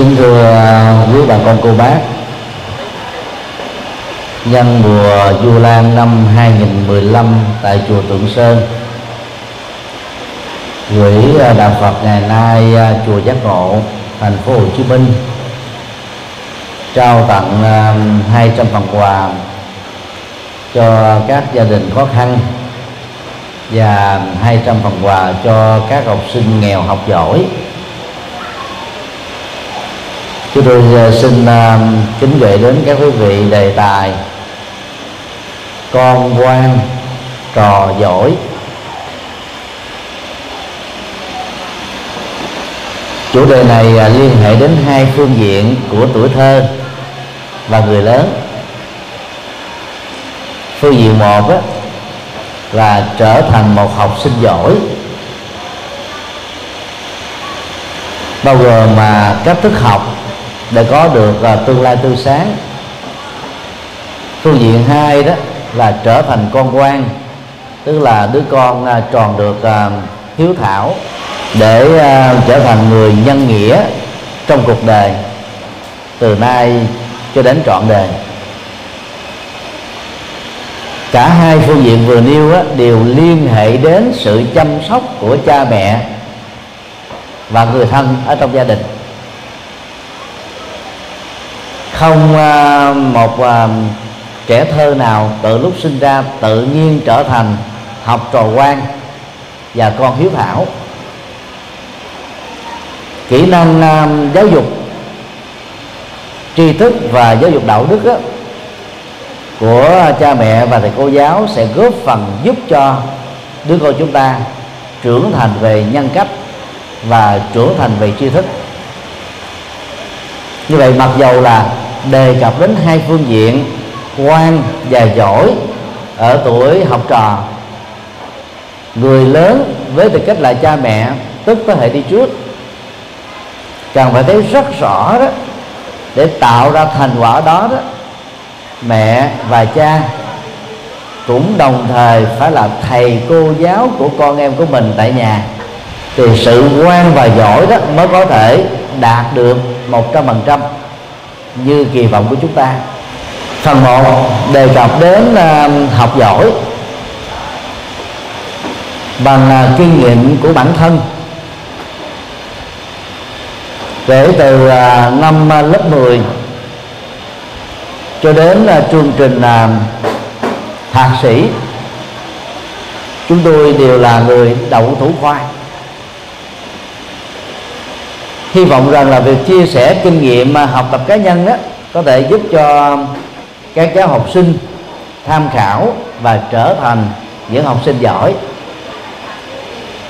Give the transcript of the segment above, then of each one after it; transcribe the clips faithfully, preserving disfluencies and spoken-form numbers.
Kính thưa quý bà con cô bác, nhân mùa Du Lan năm hai nghìn mười lăm tại chùa Tượng Sơn, gửi đạo Phật ngày nay chùa Giác Ngộ, thành phố Hồ Chí Minh trao tặng hai trăm phần quà cho các gia đình khó khăn và hai trăm phần quà cho các học sinh nghèo học giỏi. Chúng tôi xin kính gửi đến các quý vị đề tài con ngoan trò giỏi. Chủ đề này liên hệ đến hai phương diện của tuổi thơ và người lớn. Phương diện một là trở thành một học sinh giỏi, bao gồm mà cách thức học để có được tương lai tươi sáng. Phương diện hai đó là trở thành con ngoan, tức là đứa con tròn được hiếu thảo để trở thành người nhân nghĩa trong cuộc đời từ nay cho đến trọn đời. Cả hai phương diện vừa nêu đều liên hệ đến sự chăm sóc của cha mẹ và người thân ở trong gia đình. Không một trẻ thơ nào từ lúc sinh ra tự nhiên trở thành học trò ngoan và con hiếu thảo. Kỹ năng giáo dục, tri thức và giáo dục đạo đức của cha mẹ và thầy cô giáo sẽ góp phần giúp cho đứa con chúng ta trưởng thành về nhân cách và trưởng thành về tri thức. Như vậy, mặc dầu là đề cập đến hai phương diện ngoan và giỏi ở tuổi học trò, người lớn với tư cách là cha mẹ, tức thế hệ đi trước, cần phải thấy rất rõ đó, để tạo ra thành quả đó, đó mẹ và cha cũng đồng thời phải là thầy cô giáo của con em của mình tại nhà, thì sự ngoan và giỏi đó mới có thể đạt được một trăm phần trăm như kỳ vọng của chúng ta. Phần một đề cập đến học giỏi. Bằng kinh nghiệm của bản thân, kể từ năm lớp mười cho đến chương trình thạc sĩ, chúng tôi đều là người đậu thủ khoa. Hy vọng rằng là việc chia sẻ kinh nghiệm học tập cá nhân đó có thể giúp cho các cháu học sinh tham khảo và trở thành những học sinh giỏi.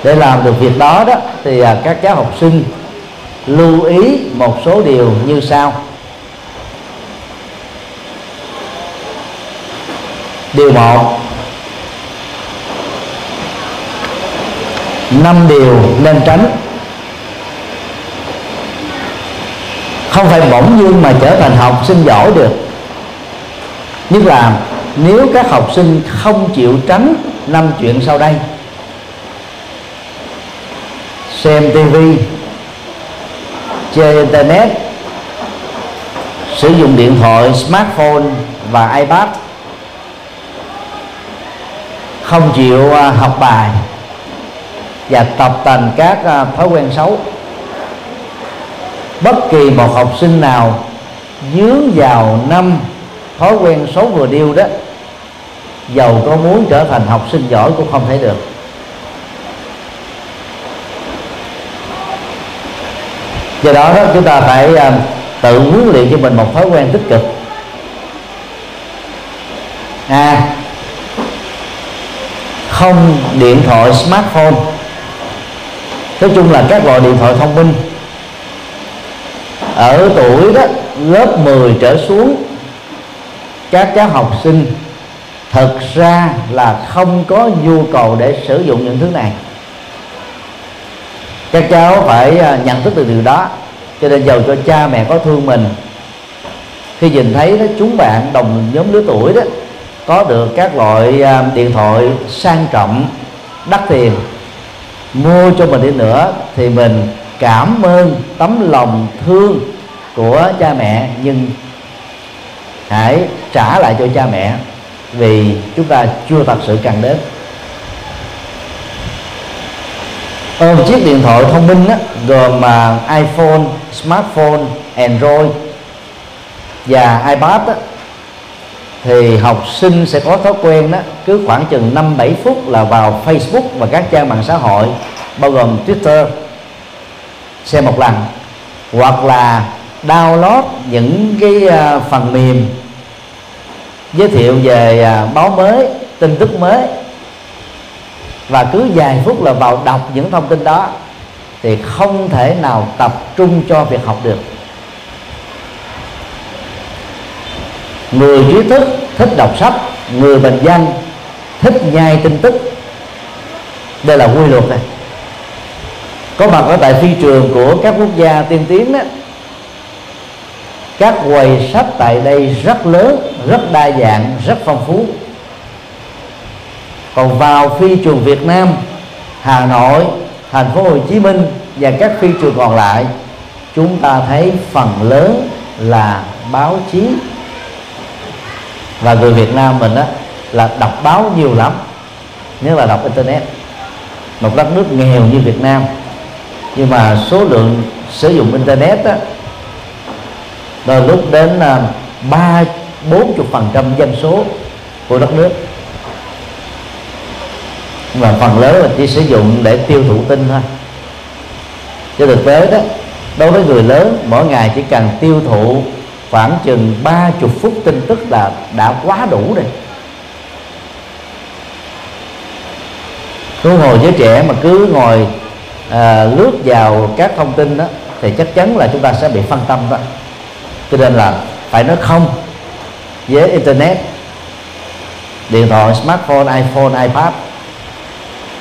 Để làm được việc đó, đó thì các cháu học sinh lưu ý một số điều như sau. Điều một, năm điều nên tránh. Không phải bỗng nhiên mà trở thành học sinh giỏi được, nhưng là nếu các học sinh không chịu tránh năm chuyện sau đây: xem tivi, chơi internet, sử dụng điện thoại smartphone và iPad, không chịu học bài và tập tành các thói quen xấu. Bất kỳ một học sinh nào dướng vào năm thói quen xấu vừa điêu đó, dầu có muốn trở thành học sinh giỏi cũng không thể được. Do đó, đó chúng ta phải uh, tự huấn luyện cho mình một thói quen tích cực. A. Không điện thoại smartphone, nói chung là các loại điện thoại thông minh. Ở tuổi đó lớp mười trở xuống, các cháu học sinh thật ra là không có nhu cầu để sử dụng những thứ này. Các cháu phải nhận thức từ điều đó. Cho nên dầu cho cha mẹ có thương mình, khi nhìn thấy đó, chúng bạn đồng nhóm lứa tuổi đó có được các loại điện thoại sang trọng, đắt tiền, mua cho mình đi nữa, thì mình cảm ơn tấm lòng thương của cha mẹ, nhưng hãy trả lại cho cha mẹ, vì chúng ta chưa thật sự cần đến. Ôm một chiếc điện thoại thông minh đó, gồm iPhone, smartphone, Android và iPad đó, thì học sinh sẽ có thói quen đó, cứ khoảng chừng năm bảy phút là vào Facebook và các trang mạng xã hội bao gồm Twitter xem một lần, hoặc là download những cái phần mềm giới thiệu về báo mới, tin tức mới, và cứ vài phút là vào đọc những thông tin đó, thì không thể nào tập trung cho việc học được. Người trí thức thích đọc sách, người bình dân thích nhai tin tức. Đây là quy luật này, có mặt ở tại phi trường của các quốc gia tiên tiến đó. Các quầy sách tại đây rất lớn, rất đa dạng, rất phong phú. Còn vào phi trường Việt Nam, Hà Nội, thành phố Hồ Chí Minh và các phi trường còn lại, chúng ta thấy phần lớn là báo chí. Và người Việt Nam mình đó là đọc báo nhiều lắm, nếu là đọc internet. Một đất nước nghèo như Việt Nam, nhưng mà số lượng sử dụng internet đó, đôi lúc đến ba bốn mươi phần trăm dân số của đất nước, và phần lớn là chỉ sử dụng để tiêu thụ tin thôi. Chứ thực tế đó, đối với người lớn, mỗi ngày chỉ cần tiêu thụ khoảng chừng ba mươi phút tin tức là đã quá đủ rồi. Cứ ngồi với trẻ mà cứ ngồi à, lướt vào các thông tin đó, thì chắc chắn là chúng ta sẽ bị phân tâm đó. Cho nên là phải nói không với internet, điện thoại, smartphone, iPhone, iPad,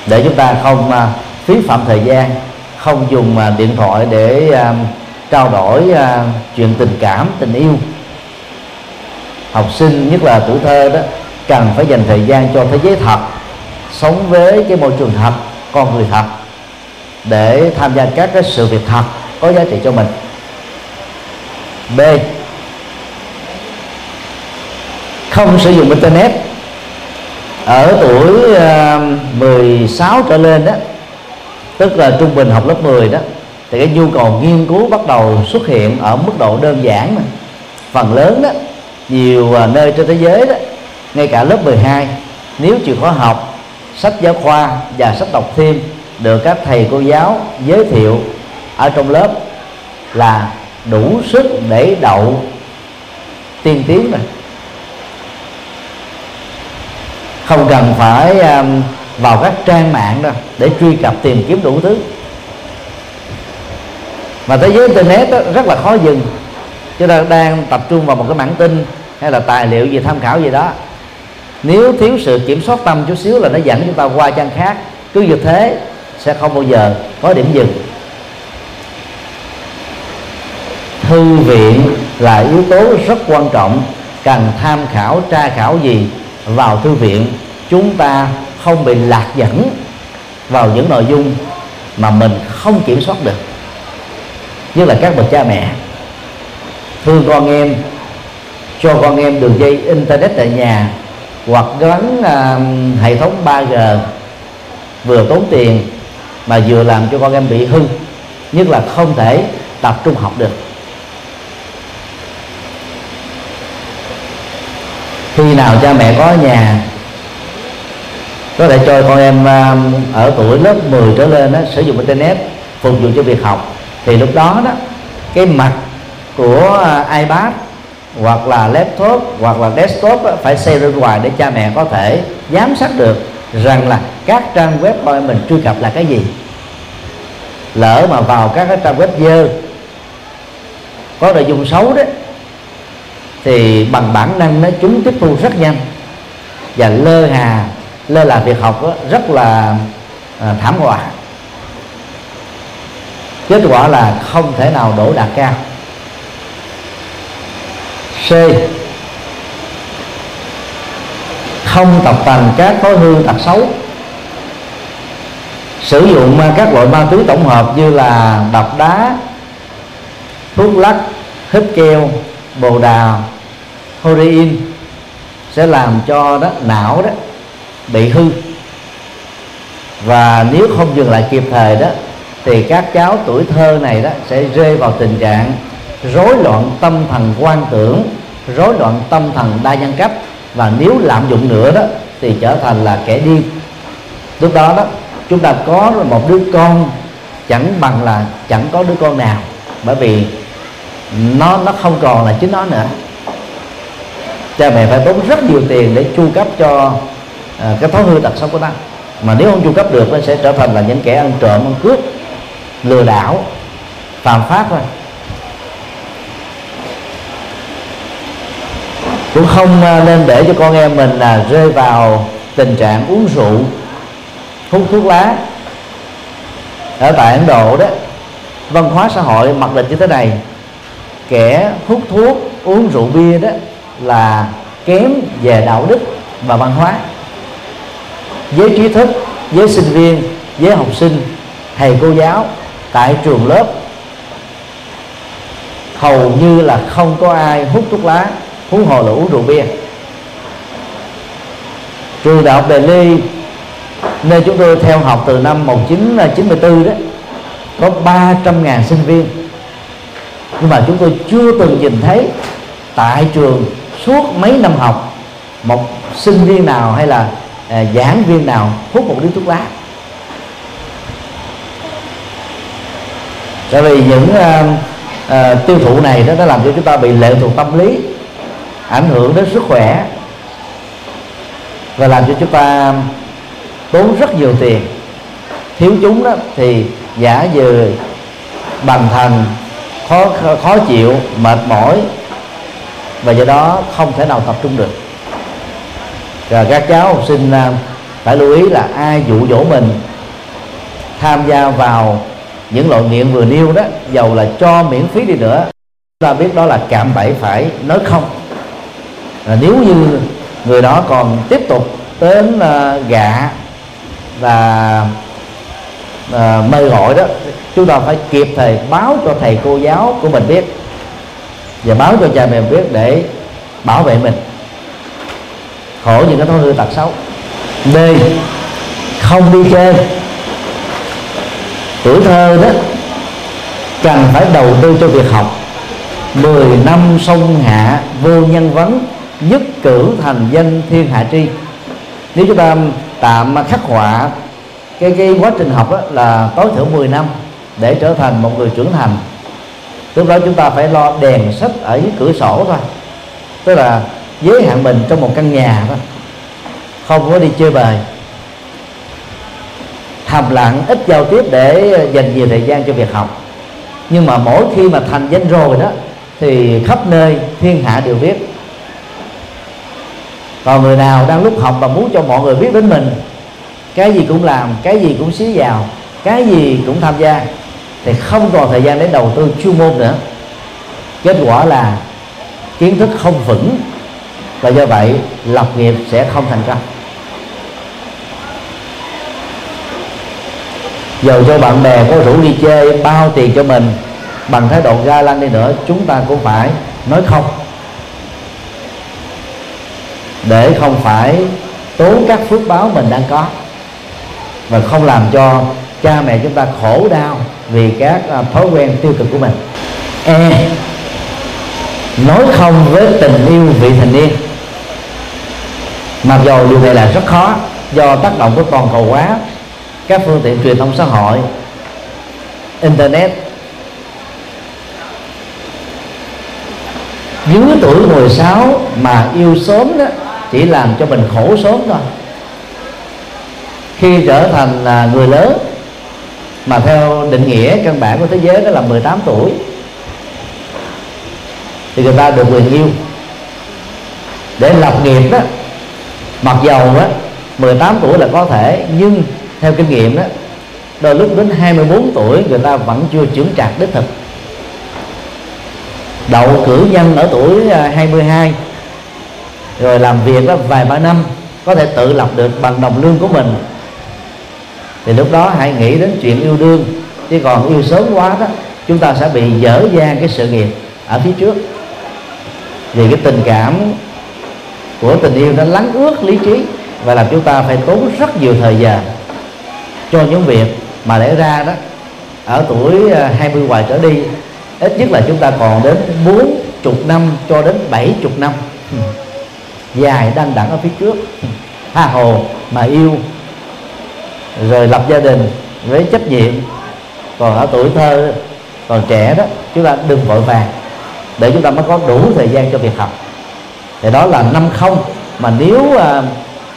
để chúng ta không à, phí phạm thời gian, không dùng à, điện thoại để à, trao đổi à, chuyện tình cảm, tình yêu. Học sinh, nhất là tuổi thơ đó, cần phải dành thời gian cho thế giới thật, sống với cái môi trường thật, con người thật, để tham gia các cái sự việc thật có giá trị cho mình. B. Không sử dụng internet. Ở tuổi uh, mười sáu trở lên đó, tức là trung bình học lớp mười đó, thì cái nhu cầu nghiên cứu bắt đầu xuất hiện ở mức độ đơn giản mà. Phần lớn đó, nhiều nơi trên thế giới đó, ngay cả lớp mười hai, nếu chịu khó học, sách giáo khoa và sách đọc thêm được các thầy cô giáo giới thiệu ở trong lớp là đủ sức để đậu tiên tiến rồi. Không cần phải vào các trang mạng đâu để truy cập tìm kiếm đủ thứ. Mà thế giới internet đó, rất là khó dừng. Chúng ta đang tập trung vào một cái mảng tin hay là tài liệu gì, tham khảo gì đó, nếu thiếu sự kiểm soát tâm chút xíu là nó dẫn chúng ta qua trang khác. Cứ như thế sẽ không bao giờ có điểm dừng. Thư viện là yếu tố rất quan trọng. Cần tham khảo, tra khảo gì vào thư viện, chúng ta không bị lạc dẫn vào những nội dung mà mình không kiểm soát được. Như là các bậc cha mẹ thương con em, cho con em đường dây internet tại nhà, hoặc gắn à, hệ thống ba G, vừa tốn tiền mà vừa làm cho con em bị hư, nhất là không thể tập trung học được. Khi nào cha mẹ có nhà, có thể cho con em ở tuổi lớp mười trở lên đó, sử dụng internet phục vụ cho việc học, thì lúc đó đó cái mặt của iPad hoặc là laptop hoặc là desktop đó, phải xây ra ngoài để cha mẹ có thể giám sát được rằng là các trang web con em mình truy cập là cái gì. Lỡ mà vào các cái trang web dơ, có nội dung xấu đấy, thì bằng bản năng nó chúng tiếp thu rất nhanh và lơ hà lơ là việc học đó, rất là à, thảm họa. Kết quả là không thể nào đỗ đạt cao. C. Không tập tành các thói hư tật xấu. Sử dụng các loại ma túy tổng hợp như là độc đá, thuốc lắc, hít keo, bồ đào, heroin sẽ làm cho đó não đó bị hư, và nếu không dừng lại kịp thời đó thì các cháu tuổi thơ này đó sẽ rơi vào tình trạng rối loạn tâm thần quan tưởng, rối loạn tâm thần đa nhân cách, và nếu lạm dụng nữa đó thì trở thành là kẻ điên. Lúc đó đó chúng ta có một đứa con chẳng bằng là chẳng có đứa con nào, bởi vì nó nó không còn là chính nó nữa. Cha mẹ phải tốn rất nhiều tiền để chu cấp cho à, cái thói hư tật xấu của ta, mà nếu không chu cấp được nó sẽ trở thành là những kẻ ăn trộm, ăn cướp, lừa đảo, phạm pháp thôi. Cũng không nên để cho con em mình là rơi vào tình trạng uống rượu, hút thuốc lá. Ở tại Ấn Độ đó, văn hóa xã hội mặc định như thế này: kẻ hút thuốc, uống rượu bia đó là kém về đạo đức và văn hóa. Với trí thức, với sinh viên, với học sinh, thầy cô giáo tại trường lớp hầu như là không có ai hút thuốc lá, huống hồ là uống rượu bia. Trường Đại học Delhi, nơi chúng tôi theo học từ năm một nghìn chín trăm chín mươi tư đó, có ba trăm nghìn sinh viên, nhưng mà chúng tôi chưa từng nhìn thấy tại trường suốt mấy năm học một sinh viên nào hay là à, giảng viên nào hút một điếu thuốc lá. Tại vì những à, à, tiêu thụ này đó đã làm cho chúng ta bị lệ thuộc tâm lý, ảnh hưởng đến sức khỏe, và làm cho chúng ta tốn rất nhiều tiền. Thiếu chúng đó thì giả vờ bần thần, khó, khó chịu, mệt mỏi, và do đó không thể nào tập trung được. Rồi các cháu học sinh phải lưu ý là ai dụ dỗ mình tham gia vào những loại nghiện vừa nêu đó, dầu là cho miễn phí đi nữa, chúng ta biết đó là cạm bẫy, phải nói không. Rồi nếu như người đó còn tiếp tục đến uh, gạ và uh, mời gọi đó, chúng ta phải kịp thời báo cho thầy cô giáo của mình biết, và báo cho cha mẹ biết để bảo vệ mình khỏi những cái thói hư tật xấu. D. Không đi chơi. Tuổi thơ đó cần phải đầu tư cho việc học. Mười năm sông hạ vô nhân vấn, nhất cử thành danh thiên hạ tri. Nếu chúng ta tạm khắc họa cái, cái quá trình học đó là tối thiểu mười năm để trở thành một người trưởng thành, lúc đó chúng ta phải lo đèn sách ở dưới cửa sổ thôi, tức là giới hạn mình trong một căn nhà thôi, không có đi chơi bời, thầm lặng, ít giao tiếp để dành nhiều thời gian cho việc học. Nhưng mà mỗi khi mà thành danh rồi đó thì khắp nơi thiên hạ đều biết. Còn người nào đang lúc học mà muốn cho mọi người biết đến mình, cái gì cũng làm, cái gì cũng xí vào, cái gì cũng tham gia, thì không còn thời gian để đầu tư chuyên môn nữa. Kết quả là kiến thức không vững, và do vậy lập nghiệp sẽ không thành công. Dầu cho bạn bè có rủ đi chơi, bao tiền cho mình, bằng thái độ ga lăng đi nữa, chúng ta cũng phải nói không, để không phải tốn các phước báo mình đang có, và không làm cho cha mẹ chúng ta khổ đau vì các thói quen tiêu cực của mình. E. Nói không với tình yêu vị thành niên. Mặc dù điều này là rất khó do tác động của toàn cầu hóa, các phương tiện truyền thông xã hội, internet. Dưới tuổi mười sáu mà yêu sớm đó chỉ làm cho mình khổ sớm thôi. Khi trở thành người lớn, mà theo định nghĩa căn bản của thế giới đó là mười tám tuổi, thì người ta được quyền yêu để lập nghiệp đó. Mặc dầu đó mười tám tuổi là có thể, nhưng theo kinh nghiệm đó, đôi lúc đến hai mươi bốn tuổi người ta vẫn chưa trưởng trạc đích thực. Đậu cử nhân ở tuổi hai mươi hai, rồi làm việc đó vài ba năm, có thể tự lập được bằng đồng lương của mình, thì lúc đó hãy nghĩ đến chuyện yêu đương. Chứ còn yêu sớm quá đó, chúng ta sẽ bị dở dang cái sự nghiệp ở phía trước. Vì cái tình cảm của tình yêu nó lắng ướt lý trí và làm chúng ta phải tốn rất nhiều thời gian cho những việc mà lẽ ra đó ở tuổi hai mươi hoài trở đi, ít nhất là chúng ta còn đến bốn mươi năm cho đến bảy mươi năm dài đang đẳng ở phía trước. Tha hồ mà yêu rồi lập gia đình với trách nhiệm. Còn ở tuổi thơ, còn trẻ đó, chúng ta đừng vội vàng để chúng ta mới có đủ thời gian cho việc học. Thì đó là năm không. Mà nếu uh,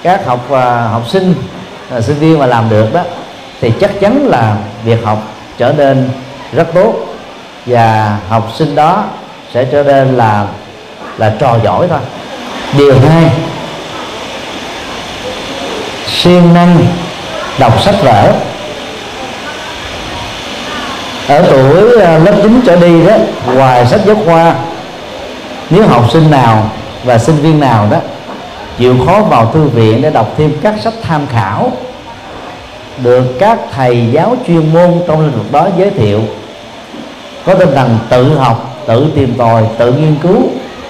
các học uh, học sinh uh, sinh viên mà làm được đó thì chắc chắn là việc học trở nên rất tốt, và học sinh đó sẽ trở nên là là trò giỏi thôi. Điều hai, siêng năng đọc sách vở. Ở tuổi lớp chín trở đi đó, ngoài sách giáo khoa, nếu học sinh nào và sinh viên nào đó chịu khó vào thư viện để đọc thêm các sách tham khảo được các thầy giáo chuyên môn trong lĩnh vực đó giới thiệu, có tinh thần tự học, tự tìm tòi, tự nghiên cứu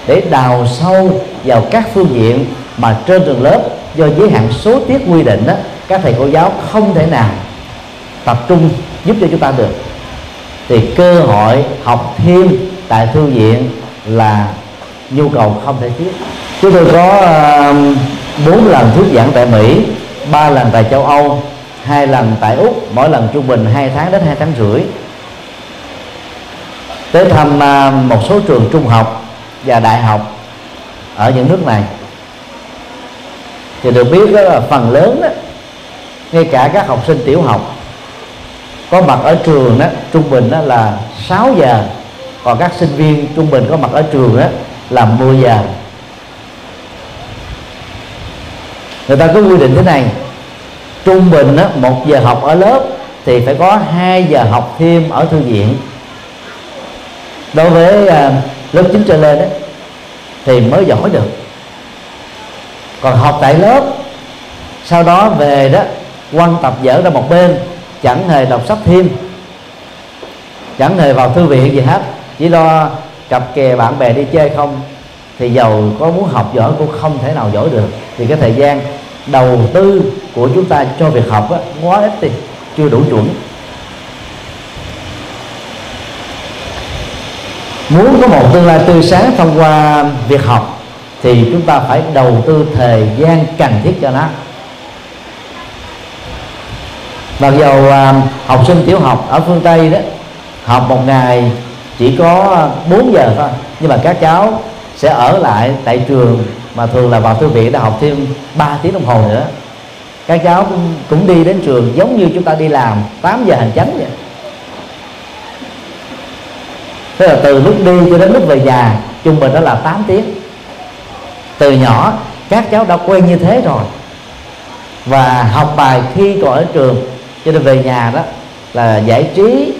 để đào sâu vào các phương diện mà trên trường lớp do giới hạn số tiết quy định đó, các thầy cô giáo không thể nào tập trung giúp cho chúng ta được. Thì cơ hội học thêm tại thư viện là nhu cầu không thể thiếu. Chúng tôi có bốn lần thuyết giảng tại Mỹ, ba lần tại châu Âu, hai lần tại Úc, mỗi lần trung bình hai tháng đến hai tháng rưỡi, tới thăm một số trường trung học và đại học ở những nước này. Thì được biết đó là phần lớn đó, ngay cả các học sinh tiểu học có mặt ở trường đó, trung bình đó là sáu giờ, còn các sinh viên trung bình có mặt ở trường đó là mười giờ. Người ta có quy định thế này: trung bình đó, một giờ học ở lớp thì phải có hai giờ học thêm ở thư viện. Đối với à, lớp chín trở lên đó, thì mới giỏi được. Còn học tại lớp, sau đó về đó quăng tập dở ra một bên, chẳng hề đọc sách thêm, chẳng hề vào thư viện gì hết, chỉ lo cặp kè bạn bè đi chơi không. Thì giàu có muốn học giỏi cũng không thể nào giỏi được. Thì cái thời gian đầu tư của chúng ta cho việc học á, quá ít đi, chưa đủ chuẩn. Muốn có một tương lai tươi sáng thông qua việc học thì chúng ta phải đầu tư thời gian cần thiết cho nó. Mặc dù học sinh tiểu học ở phương Tây đó học một ngày chỉ có bốn giờ thôi, nhưng mà các cháu sẽ ở lại tại trường, mà thường là vào thư viện đã học thêm ba tiếng đồng hồ nữa. Các cháu cũng, cũng đi đến trường giống như chúng ta đi làm tám giờ hành chánh vậy. Thế là từ lúc đi cho đến lúc về nhà trung bình đó là tám tiếng. Từ nhỏ các cháu đã quen như thế rồi và học bài khi còn ở trường, cho nên về nhà đó là giải trí,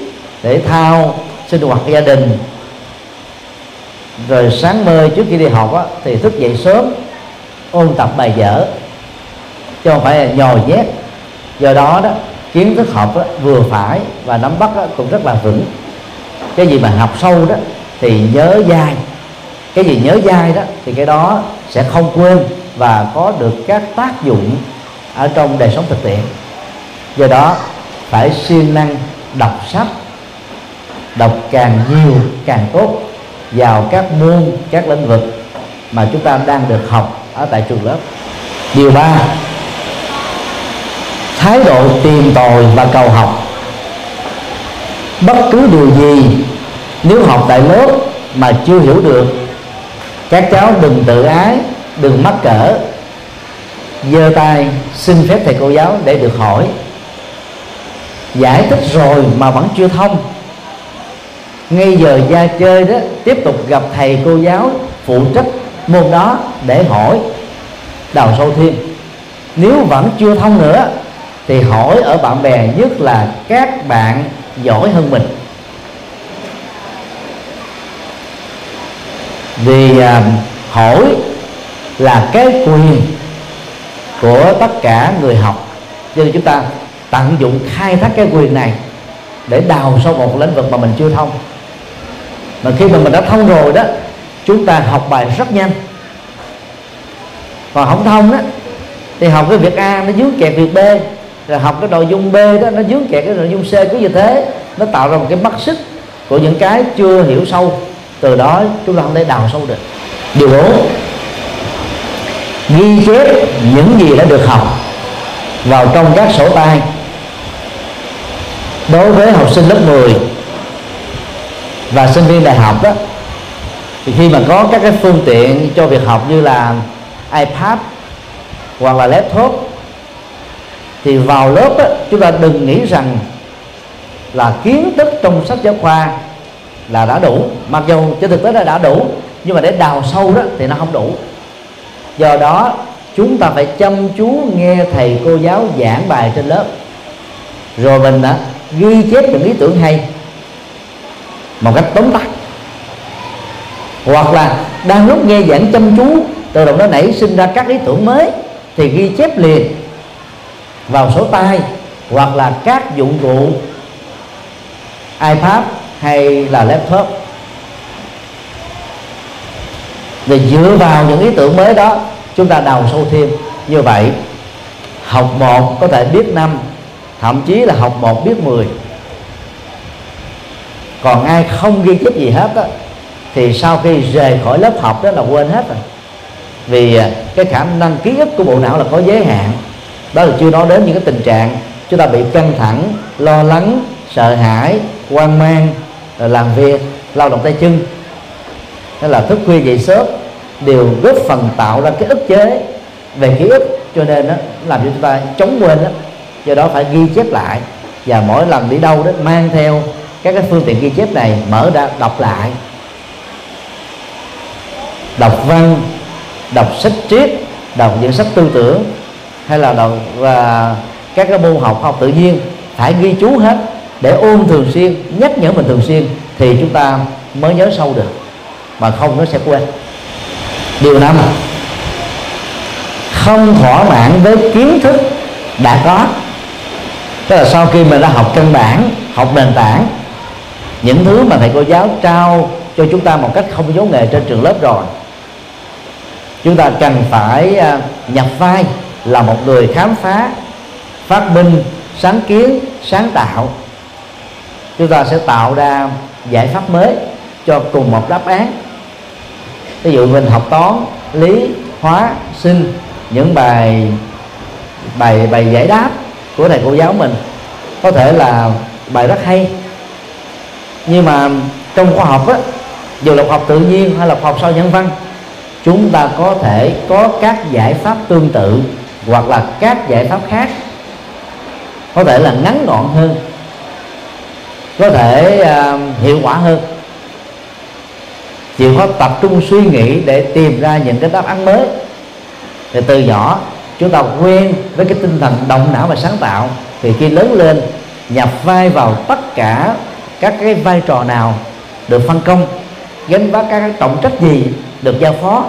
thể thao, sinh hoạt gia đình. Rồi sáng mơ trước khi đi học á, thì thức dậy sớm ôn tập bài vở chứ không phải là nhồi nhét. Do đó đó kiến thức học á, vừa phải và nắm bắt á, cũng rất là vững. Cái gì mà học sâu đó thì nhớ dai, cái gì nhớ dai đó thì cái đó sẽ không quên và có được các tác dụng ở trong đời sống thực tiễn. Do đó phải siêng năng đọc sách, đọc càng nhiều càng tốt vào các môn, các lĩnh vực mà chúng ta đang được học ở tại trường lớp. Điều ba, thái độ tìm tòi và cầu học. Bất cứ điều gì nếu học tại lớp mà chưa hiểu được, các cháu đừng tự ái, đừng mắc cỡ, giơ tay xin phép thầy cô giáo để được hỏi. Giải thích rồi mà vẫn chưa thông, ngay giờ ra chơi đó tiếp tục gặp thầy cô giáo phụ trách môn đó để hỏi, đào sâu thêm. Nếu vẫn chưa thông nữa thì hỏi ở bạn bè, nhất là các bạn giỏi hơn mình. Vì à, hỏi là cái quyền của tất cả người học, cho nên chúng ta tận dụng khai thác cái quyền này để đào sâu một lĩnh vực mà mình chưa thông. Và khi mà mình đã thông rồi đó, chúng ta học bài rất nhanh. Còn không thông đó thì học cái việc A nó dướng kẹt việc B, rồi học cái nội dung B đó nó dướng kẹt cái nội dung C, cứ như thế nó tạo ra một cái mắt xích của những cái chưa hiểu sâu. Từ đó chúng ta không thể đào sâu được. Điều bốn, ghi chép những gì đã được học vào trong các sổ tay. Đối với học sinh lớp mười và sinh viên đại học đó, thì khi mà có các cái phương tiện cho việc học như là iPad hoặc là laptop, thì vào lớp đó, chúng ta đừng nghĩ rằng là kiến thức trong sách giáo khoa là đã đủ. Mặc dù trên thực tế là đã đủ, nhưng mà để đào sâu đó thì nó không đủ. Do đó chúng ta phải chăm chú nghe thầy cô giáo giảng bài trên lớp, rồi mình đã ghi chép những ý tưởng hay một cách tóm tắt. Hoặc là đang lúc nghe giảng chăm chú, tự động nó nảy sinh ra các ý tưởng mới, thì ghi chép liền vào sổ tay hoặc là các dụng cụ iPad hay là laptop, để dựa vào những ý tưởng mới đó chúng ta đào sâu thêm. Như vậy học một có thể biết năm, thậm chí là học một biết mười. Còn ai không ghi chép gì hết đó, thì sau khi rời khỏi lớp học đó là quên hết rồi. Vì cái khả năng ký ức của bộ não là có giới hạn. Đó là chưa nói đến những cái tình trạng chúng ta bị căng thẳng, lo lắng, sợ hãi, hoang mang, làm việc, lao động tay chân, hay là thức khuya dậy sớm, đều góp phần tạo ra cái ức chế về ký ức. Cho nên đó, làm cho chúng ta chống quên đó. Do đó phải ghi chép lại, và mỗi lần đi đâu đó mang theo các cái phương tiện ghi chép này, mở ra đọc lại, đọc văn, đọc sách triết, đọc những sách tư tưởng, hay là đọc và các cái môn học học tự nhiên, phải ghi chú hết để ôn thường xuyên, nhắc nhở mình thường xuyên, thì chúng ta mới nhớ sâu được, mà không nó sẽ quên. Điều năm, không thỏa mãn với kiến thức đã có. Tức là sau khi mình đã học căn bản, học nền tảng, những thứ mà thầy cô giáo trao cho chúng ta một cách không giấu nghề trên trường lớp rồi, chúng ta cần phải nhập vai là một người khám phá, phát minh, sáng kiến, sáng tạo. Chúng ta sẽ tạo ra giải pháp mới cho cùng một đáp án. Ví dụ mình học toán, lý, hóa, sinh, những bài bài bài giải đáp của thầy cô giáo mình có thể là bài rất hay, nhưng mà trong khoa học á, dù là khoa học tự nhiên hay là khoa học sau nhân văn, chúng ta có thể có các giải pháp tương tự hoặc là các giải pháp khác, có thể là ngắn gọn hơn, có thể uh, hiệu quả hơn. Chỉ có tập trung suy nghĩ để tìm ra những cái đáp án mới. Thì từ nhỏ chúng ta quen với cái tinh thần động não và sáng tạo, thì khi lớn lên nhập vai vào tất cả các cái vai trò nào được phân công, gánh vác các trọng trách gì được giao phó,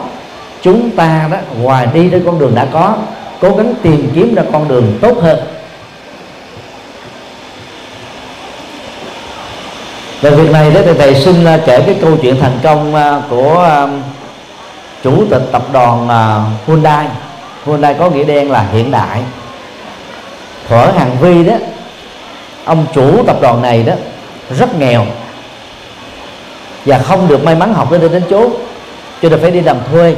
chúng ta đó, ngoài đi đến con đường đã có, cố gắng tìm kiếm ra con đường tốt hơn. Về việc này đó, thầy xin kể cái câu chuyện thành công của chủ tịch tập đoàn Hyundai. Hyundai có nghĩa đen là hiện đại. Thuở Hằng Vi đó, ông chủ tập đoàn này đó rất nghèo và không được may mắn học đến đến chốt, cho nên phải đi làm thuê,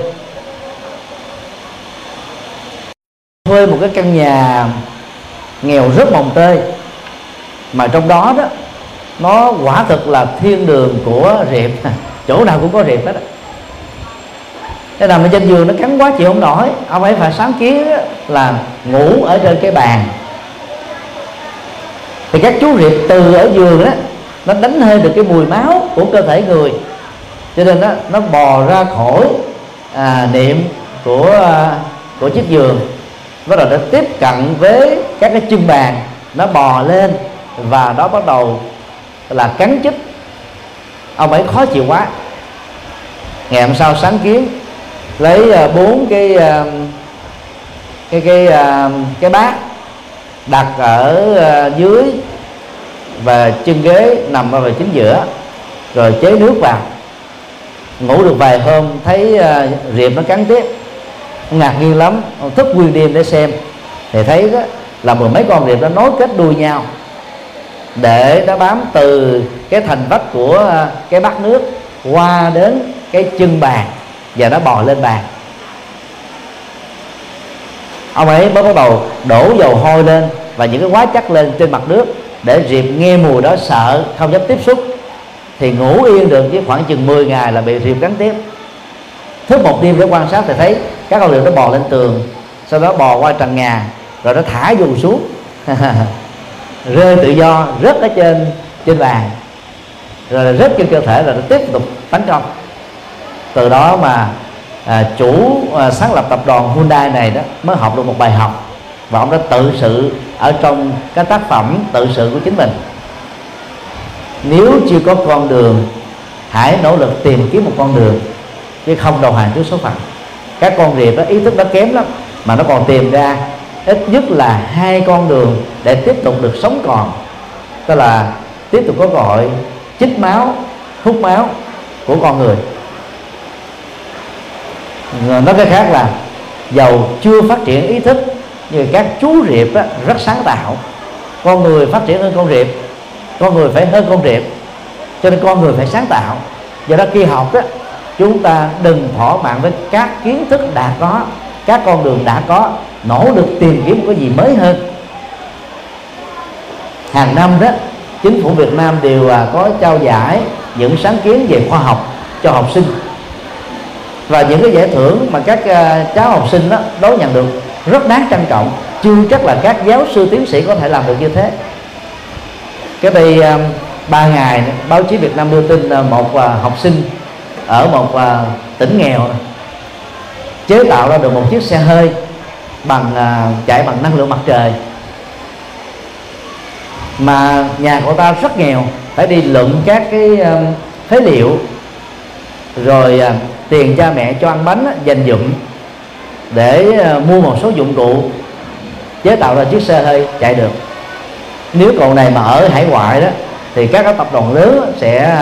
thuê một cái căn nhà nghèo rất mồng tơi, mà trong đó đó nó quả thực là thiên đường của rệp, chỗ nào cũng có rệp hết. Thế nào mà trên giường nó cắn quá chịu không nổi, ông ấy phải sáng kiến là ngủ ở trên cái bàn. Thì các chú rệp từ ở giường đó nó đánh hơi được cái mùi máu của cơ thể người, cho nên đó, nó bò ra khỏi à, niệm của à, của chiếc giường, bắt đầu nó tiếp cận với các cái chân bàn, nó bò lên và nó bắt đầu là cắn chích. Ông ấy khó chịu quá, ngày hôm sau sáng kiến lấy bốn cái cái cái cái bát đặt ở dưới và chân ghế nằm ở về chính giữa, rồi chế nước vào, ngủ được vài hôm thấy uh, rệp nó cắn tiếp, ngạc nhiên lắm, thức nguyên đêm để xem, thì thấy đó là mười mấy con rệp nó nối kết đuôi nhau để nó bám từ cái thành vách của uh, cái bát nước qua đến cái chân bàn và nó bò lên bàn. Ông ấy mới bắt đầu đổ dầu hôi lên và những cái hóa chất lên trên mặt nước để rệp nghe mùi đó sợ không dám tiếp xúc, thì ngủ yên được, với khoảng chừng mười ngày là bị rệp cắn tiếp. Thứ một đêm để quan sát thì thấy các con rệp nó bò lên tường, sau đó bò qua trần nhà, rồi nó thả dù xuống rơi tự do, rớt ở trên trên bàn, rồi rớt trên cơ thể, rồi nó tiếp tục tấn công. Từ đó mà à, chủ à, sáng lập tập đoàn Hyundai này đó mới học được một bài học, và ông đã tự sự ở trong cái tác phẩm tự sự của chính mình: nếu chưa có con đường, hãy nỗ lực tìm kiếm một con đường, chứ không đầu hàng trước số phận. Các con rệp đó ý thức nó kém lắm, mà nó còn tìm ra ít nhất là hai con đường để tiếp tục được sống còn, tức là tiếp tục có cơ hội chích máu, hút máu của con người. Nói cái khác là dầu chưa phát triển ý thức, nhưng các chú rệp đó rất sáng tạo. Con người phát triển hơn con rệp, con người phải hơn con rệp, cho nên con người phải sáng tạo. Do đó khi học đó, chúng ta đừng thỏa mãn với các kiến thức đã có, các con đường đã có, nỗ lực tìm kiếm cái gì mới hơn. Hàng năm đó, chính phủ Việt Nam đều có trao giải những sáng kiến về khoa học cho học sinh, và những cái giải thưởng mà các cháu học sinh đó đó nhận được rất đáng trân trọng. Chưa chắc là các giáo sư tiến sĩ có thể làm được như thế. Cái đây ba ngày báo chí Việt Nam đưa tin một học sinh ở một tỉnh nghèo chế tạo ra được một chiếc xe hơi bằng chạy bằng năng lượng mặt trời, mà nhà của ta rất nghèo, phải đi lượm các cái phế liệu, rồi tiền cha mẹ cho ăn bánh dành dụm để mua một số dụng cụ chế tạo ra chiếc xe hơi chạy được. Nếu cậu này mà ở hải ngoại đó thì các tập đoàn lớn sẽ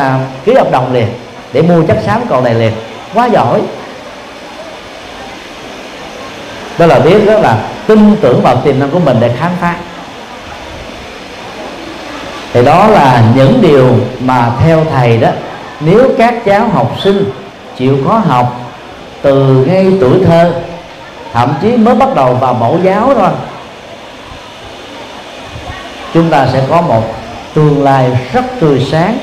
ký hợp đồng liền để mua chất xám cậu này liền, quá giỏi. Đó là biết đó là tin tưởng vào tiềm năng của mình để khám phá. Thì đó là những điều mà theo thầy đó, nếu các cháu học sinh chịu khó học từ ngay tuổi thơ, thậm chí mới bắt đầu vào mẫu giáo thôi, chúng ta sẽ có một tương lai rất tươi sáng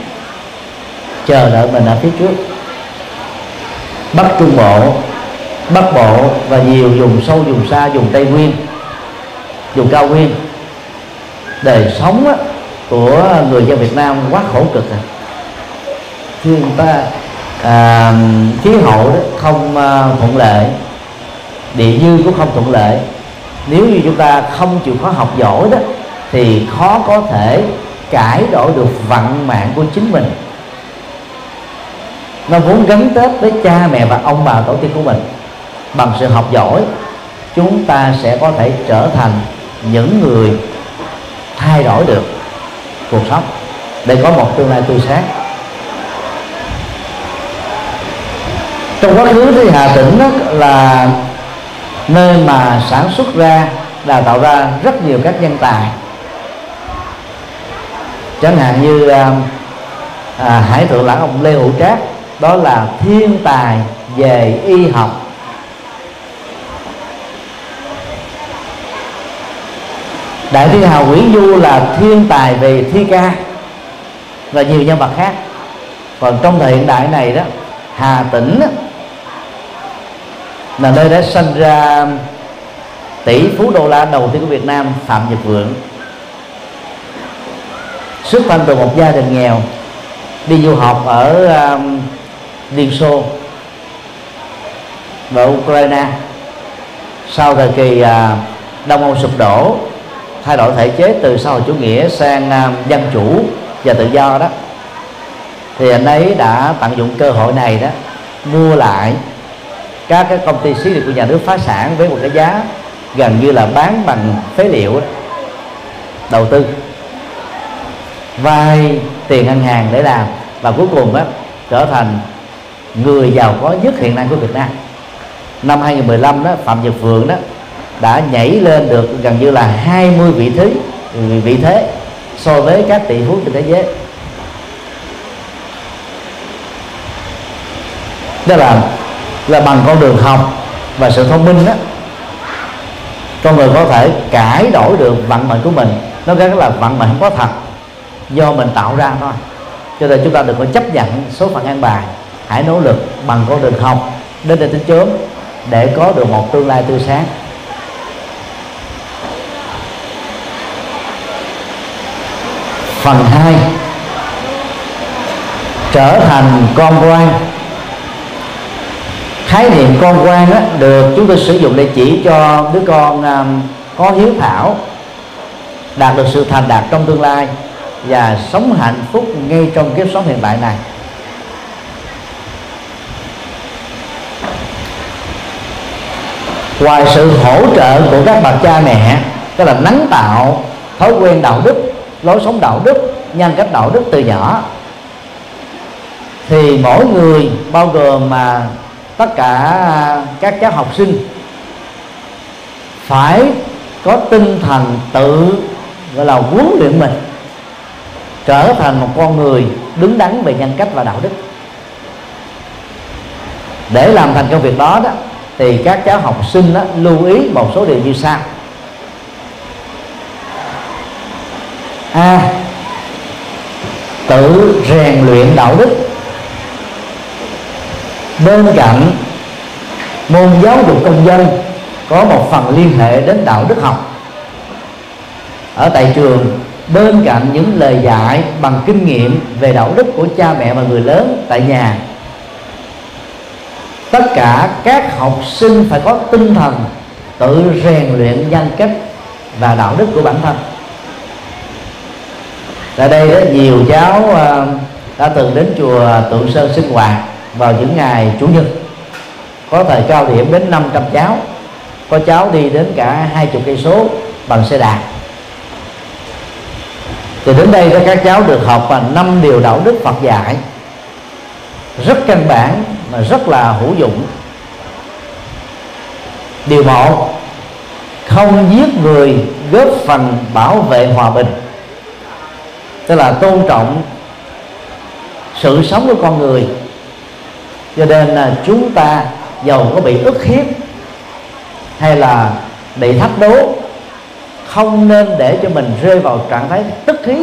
chờ đợi mình ở phía trước. Bắc Trung Bộ, Bắc Bộ và nhiều vùng sâu, vùng xa, vùng Tây Nguyên, vùng cao nguyên, đời sống của người dân Việt Nam quá khổ cực rồi. Chứ người ta à, khí hậu đó không thuận lợi, địa dư cũng không thuận lợi. Nếu như chúng ta không chịu khó học giỏi đó thì khó có thể cải đổi được vận mạng của chính mình. Nó vốn gắn kết với cha mẹ và ông bà tổ tiên của mình. Bằng sự học giỏi, chúng ta sẽ có thể trở thành những người thay đổi được cuộc sống để có một tương lai tươi sáng. Trong quá khứ thì Hà Tĩnh đó là nơi mà sản xuất ra, đào tạo ra rất nhiều các nhân tài. Chẳng hạn như à, à, Hải Thượng Lãng ông Lê Hữu Trác, đó là thiên tài về y học. Đại thi hào Nguyễn Du là thiên tài về thi ca, và nhiều nhân vật khác. Còn trong thời hiện đại này đó, Hà Tĩnh đó là nơi đã sinh ra tỷ phú đô la đầu tiên của Việt Nam, Phạm Nhật Vượng, xuất thân từ một gia đình nghèo, đi du học ở um, Liên Xô và Ukraine. Sau thời kỳ uh, Đông Âu sụp đổ, thay đổi thể chế từ xã hội chủ nghĩa sang uh, dân chủ và tự do đó, thì anh ấy đã tận dụng cơ hội này đó mua lại các cái công ty xí nghiệp của nhà nước phá sản với một cái giá gần như là bán bằng phế liệu đó, đầu tư vay tiền ngân hàng để làm, và cuối cùng á, trở thành người giàu có nhất hiện nay của Việt Nam. Năm hai nghìn mười lăm đó, Phạm Nhật Vượng đó đã nhảy lên được gần như là hai mươi vị thế vị thế so với các tỷ phú trên thế giới. Đó là là bằng con đường học và sự thông minh đó, con người có thể cải đổi được vận mệnh của mình. Nó cái là vận mệnh không có thật, do mình tạo ra thôi. Cho nên chúng ta đừng có chấp nhận số phận an bài, hãy nỗ lực bằng con đường học đến để tính chớm để có được một tương lai tươi sáng. Phần hai, trở thành con quan. Khái niệm con quan đó được chúng tôi sử dụng để chỉ cho đứa con um, có hiếu thảo, đạt được sự thành đạt trong tương lai và sống hạnh phúc ngay trong kiếp sống hiện tại này. Ngoài sự hỗ trợ của các bậc cha mẹ, tức là nắng tạo thói quen đạo đức, lối sống đạo đức, nhân cách đạo đức từ nhỏ, thì mỗi người bao gồm mà tất cả các cháu học sinh phải có tinh thần tự gọi là huấn luyện mình trở thành một con người đứng đắn về nhân cách và đạo đức. Để làm thành công việc đó, đó thì các cháu học sinh đó, lưu ý một số điều như sau. A. Tự rèn luyện đạo đức. Bên cạnh môn giáo dục công dân có một phần liên hệ đến đạo đức học. Ở tại trường, bên cạnh những lời dạy bằng kinh nghiệm về đạo đức của cha mẹ và người lớn tại nhà, tất cả các học sinh phải có tinh thần tự rèn luyện nhân cách và đạo đức của bản thân. Tại đây đó, nhiều cháu đã từng đến chùa Tượng Sơn sinh hoạt vào những ngày chủ nhật, có thời cao điểm đến năm trăm cháu, có cháu đi đến cả hai mươi cây số bằng xe đạp. Thì đến đây các cháu được học và năm điều đạo đức Phật dạy, rất căn bản mà rất là hữu dụng. Điều một, không giết người, góp phần bảo vệ hòa bình, tức là tôn trọng sự sống của con người. Cho nên là chúng ta dầu có bị ức hiếp hay là bị thách đố, không nên để cho mình rơi vào trạng thái tức khí,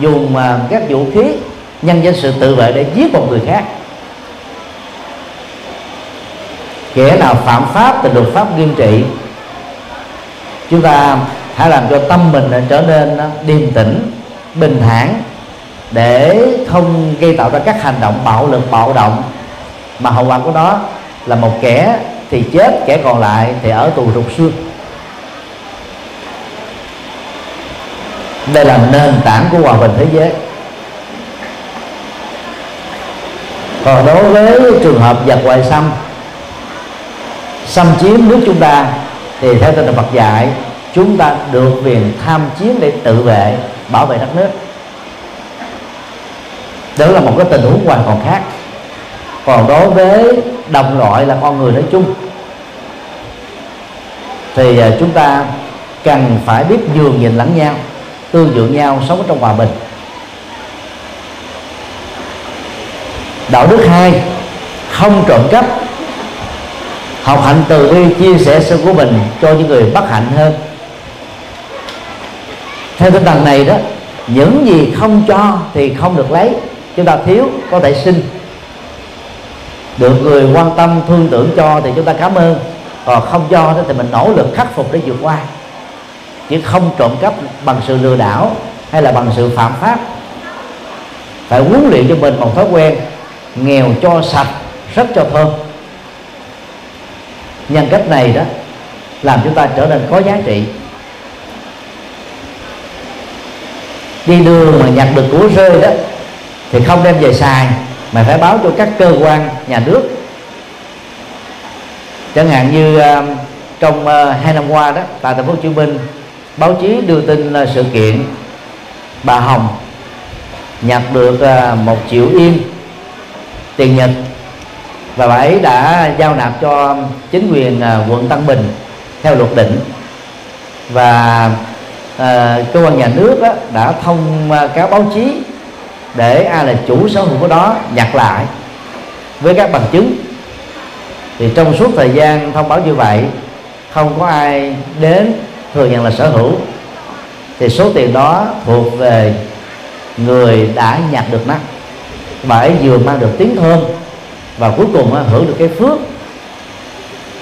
dùng các vũ khí nhân danh sự tự vệ để giết một người khác. Kẻ nào phạm pháp thì luật pháp nghiêm trị. Chúng ta hãy làm cho tâm mình trở nên điềm tĩnh, bình thản, để không gây tạo ra các hành động bạo lực, bạo động, mà hậu quả của đó là một kẻ thì chết, kẻ còn lại thì ở tù rục xương. Đây là nền tảng của hòa bình thế giới. Còn đối với trường hợp giặc ngoại xâm xâm chiếm nước chúng ta, thì theo tinh thần Phật dạy, chúng ta được quyền tham chiến để tự vệ, bảo vệ đất nước. Đó là một cái tình huống hoàn toàn khác. Còn đối với đồng loại là con người nói chung, thì chúng ta cần phải biết nhường nhịn lẫn nhau, tương dưỡng nhau, sống trong hòa bình. Đạo đức hai, không trộm cắp. Học hạnh từ bi, chia sẻ sự của mình cho những người bất hạnh hơn. Theo tinh thần này đó, những gì không cho thì không được lấy. Chúng ta thiếu có thể xin, được người quan tâm thương tưởng cho thì chúng ta cảm ơn, còn không cho thì mình nỗ lực khắc phục để vượt qua. Chứ không trộm cắp bằng sự lừa đảo hay là bằng sự phạm pháp. Phải huấn luyện cho mình một thói quen nghèo cho sạch, rất cho thơm. Nhân cách này đó làm chúng ta trở nên có giá trị. Đi đường mà nhặt được của rơi đó thì không đem về xài, mà phải báo cho các cơ quan nhà nước. Chẳng hạn như trong hai năm qua đó, tại thành phố Hồ Chí Minh, báo chí đưa tin sự kiện bà Hồng nhặt được một triệu yên tiền Nhật, và bà ấy đã giao nạp cho chính quyền quận Tân Bình theo luật định. Và à, cơ quan nhà nước đó đã thông cáo báo chí để ai là chủ sở hữu của đó nhặt lại với các bằng chứng. Thì trong suốt thời gian thông báo như vậy, không có ai đến thừa nhận là sở hữu, thì số tiền đó thuộc về người đã nhặt được nó. Bà ấy vừa mang được tiếng thơm và cuối cùng hưởng được cái phước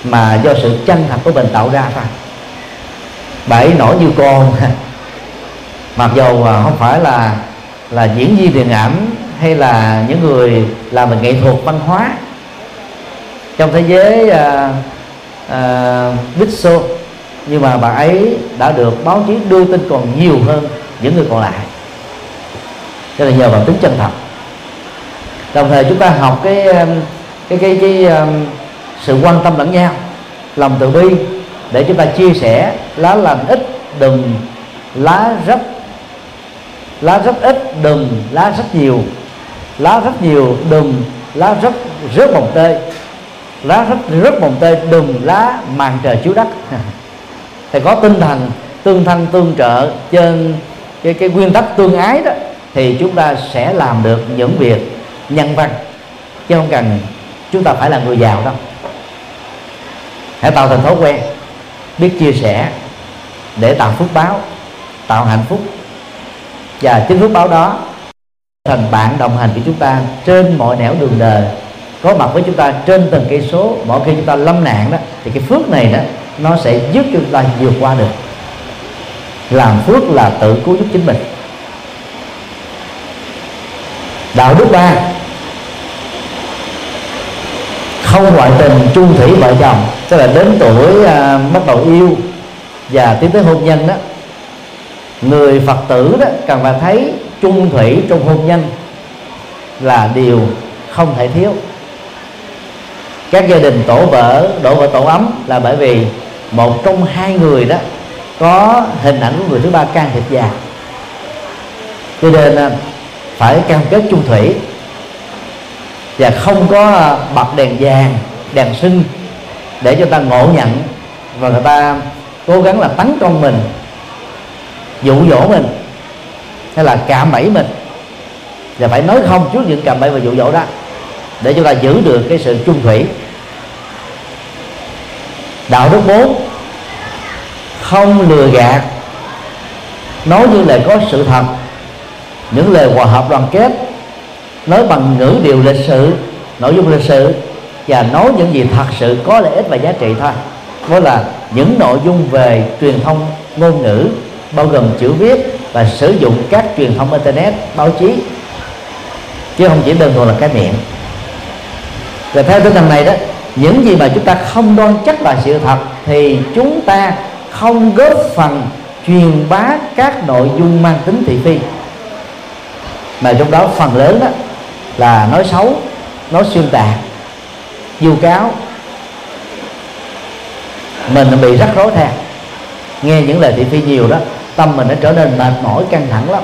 mà do sự chân thật của mình tạo ra thôi. Bà ấy nổi như con, mặc dầu không phải là là diễn viên điện ảnh hay là những người làm về nghệ thuật văn hóa. Trong thế giới à, à, Big Show, nhưng mà bà ấy đã được báo chí đưa tin còn nhiều hơn những người còn lại. Cho nên nhờ vào tính chân thật. Đồng thời chúng ta học cái cái cái, cái sự quan tâm lẫn nhau, lòng từ bi để chúng ta chia sẻ. Lá lành ít đừng lá rất, lá rất ít đừng lá rất nhiều, lá rất nhiều đừng lá rất rớt mồng tơi, lá rất rớt mồng tơi đừng lá màn trời chiếu đất. Thì có tinh thần tương thân tương trợ trên cái, cái nguyên tắc tương ái đó, thì chúng ta sẽ làm được những việc nhân văn, chứ không cần chúng ta phải là người giàu đâu. Hãy tạo thành thói quen biết chia sẻ để tạo phước báo, tạo hạnh phúc, và chính phước báo đó thành bạn đồng hành với chúng ta trên mọi nẻo đường đời, có mặt với chúng ta trên từng cây số. Mỗi khi chúng ta lâm nạn đó, thì cái phước này đó nó sẽ giúp chúng ta vượt qua được. Làm phước là tự cứu giúp chính mình. Đạo đức ba: không ngoại tình, chung thủy vợ chồng. Tức là đến tuổi à, bắt đầu yêu và tiến tới hôn nhân đó, người Phật tử đó cần phải thấy chung thủy trong hôn nhân là điều không thể thiếu. Các gia đình tổ vợ, đổ vợ tổ ấm là bởi vì một trong hai người đó có hình ảnh của người thứ ba can thiệp vào. Cho nên phải cam kết chung thủy, và không có bật đèn vàng, đèn sưng để cho ta ngộ nhận và người ta cố gắng là tấn công mình, dụ dỗ mình hay là cạm bẫy mình. Và phải nói không trước những cạm bẫy và dụ dỗ đó để chúng ta giữ được cái sự chung thủy. Đạo đức bốn: không lừa gạt, nói những lời có sự thật, những lời hòa hợp đoàn kết, nói bằng ngữ điệu lịch sự, nội dung lịch sự, và nói những gì thật sự có lợi ích và giá trị thôi. Đó là những nội dung về truyền thông ngôn ngữ, bao gồm chữ viết và sử dụng các truyền thông internet, báo chí, chứ không chỉ đơn thuần là cái miệng. Và theo tinh thần này đó, những gì mà chúng ta không đoan chắc là sự thật thì chúng ta không góp phần truyền bá các nội dung mang tính thị phi, mà trong đó phần lớn đó là nói xấu, nói xuyên tạc, vu cáo. Mình bị rắc rối theo, nghe những lời thị phi nhiều đó, tâm mình nó trở nên mệt mỏi, căng thẳng lắm.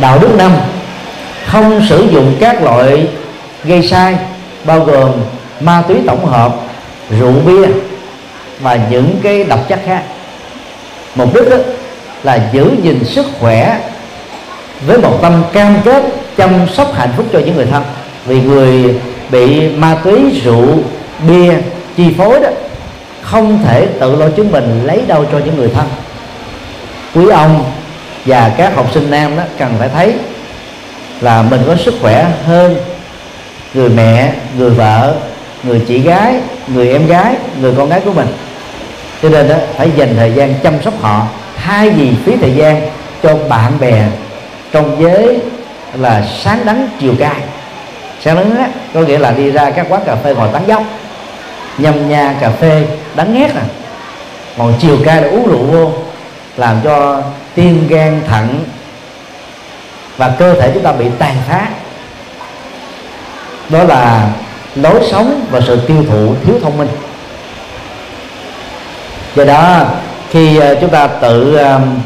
Đạo đức năm: không sử dụng các loại gây sai, bao gồm ma túy tổng hợp, rượu bia và những cái độc chất khác. Mục đích đó là giữ gìn sức khỏe với một tâm cam kết chăm sóc hạnh phúc cho những người thân. Vì người bị ma túy, rượu, bia chi phối đó không thể tự lo chứng mình lấy đâu cho những người thân. Quý ông và các học sinh nam đó cần phải thấy là mình có sức khỏe hơn người mẹ, người vợ, người chị gái, người em gái, người con gái của mình. Cho nên đó, phải dành thời gian chăm sóc họ thay vì phí thời gian cho bạn bè trong giới là sáng đắng chiều cay. Sáng đắng đó, có nghĩa là đi ra các quán cà phê ngồi tán dóc, nhâm nha cà phê đắng nghét à. Còn chiều cay là uống rượu vô, làm cho tim, gan, thận và cơ thể chúng ta bị tàn phá. Đó là lối sống và sự tiêu thụ thiếu thông minh. Do đó Khi chúng ta tự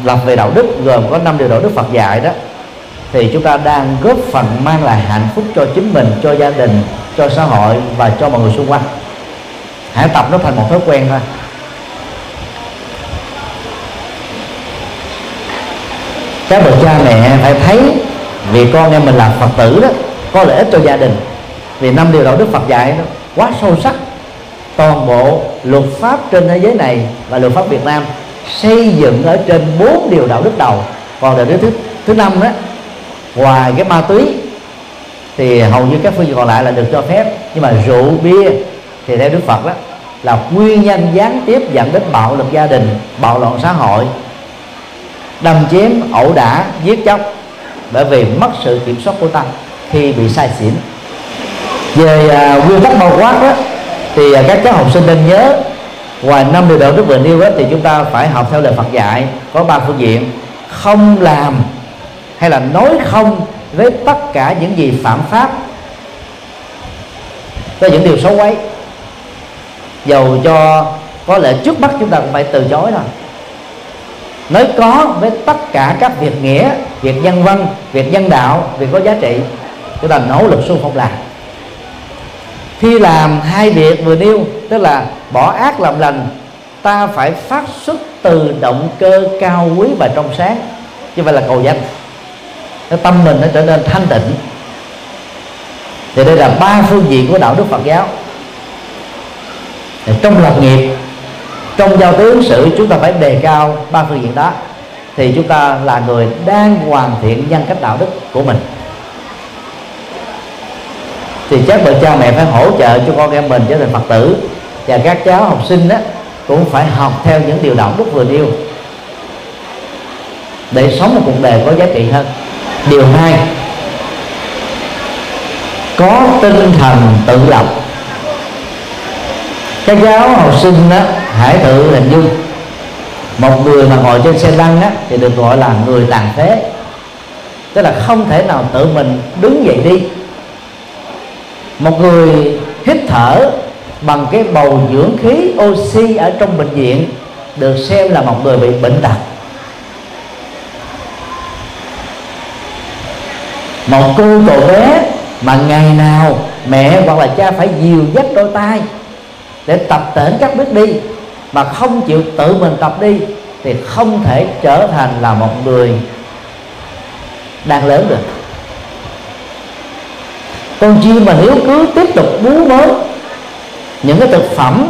lập về đạo đức gồm có năm điều đạo đức Phật dạy đó, thì chúng ta đang góp phần mang lại hạnh phúc cho chính mình, cho gia đình, cho xã hội và cho mọi người xung quanh. Hãy tập nó thành một thói quen thôi. Các bậc cha mẹ phải thấy vì con em mình làm Phật tử đó có lợi ích cho gia đình, vì năm điều đạo đức Phật dạy nó quá sâu sắc. Toàn bộ luật pháp trên thế giới này và luật pháp Việt Nam xây dựng ở trên bốn điều đạo đức đầu. Còn điều thứ thứ năm đó, ngoài cái ma túy thì hầu như các phương diện còn lại là được cho phép, nhưng mà rượu bia thì theo Đức Phật đó là nguyên nhân gián tiếp dẫn đến bạo lực gia đình, bạo loạn xã hội, đâm chém, ẩu đả, giết chóc, bởi vì mất sự kiểm soát của tâm khi bị sai xỉn. Về nguyên tắc bao quát đó, thì các cháu học sinh nên nhớ, ngoài năm điều đạo đức vừa nêu thì chúng ta phải học theo lời Phật dạy có ba phương diện: không làm hay là nói không với tất cả những gì phạm pháp, với những điều xấu quấy, dầu cho có lẽ trước mắt chúng ta cũng phải từ chối thôi. Nói có với tất cả các việc nghĩa, việc nhân văn, việc nhân đạo, việc có giá trị, chúng ta nỗ lực xung phong làm. Khi làm hai việc vừa nêu, tức là bỏ ác làm lành, ta phải phát xuất từ động cơ cao quý và trong sáng, chứ phải là cầu danh. Cái tâm mình nó trở nên thanh tịnh. Thì đây là ba phương diện của đạo đức Phật giáo. Thì trong lập nghiệp, trong giao tế ứng xử, chúng ta phải đề cao ba phương diện đó, thì chúng ta là người đang hoàn thiện nhân cách đạo đức của mình. Thì các bậc cha mẹ phải hỗ trợ cho con em mình trở thành Phật tử, và các cháu học sinh đó cũng phải học theo những điều đạo đức vừa nêu để sống một cuộc đời có giá trị hơn. Điều hai, có tinh thần tự lập. Các cháu học sinh đó hãy tự hình dung một người mà ngồi trên xe lăn đó thì được gọi là người tàn phế, tức là không thể nào tự mình đứng dậy đi. Một người hít thở bằng cái bầu dưỡng khí oxy ở trong bệnh viện được xem là một người bị bệnh tật. Một cô cậu bé mà ngày nào mẹ hoặc là cha phải dìu dắt đôi tay để tập tễnh các bước đi, mà không chịu tự mình tập đi thì không thể trở thành là một người đang lớn được. Con chim mà nếu cứ tiếp tục bú bới những cái thực phẩm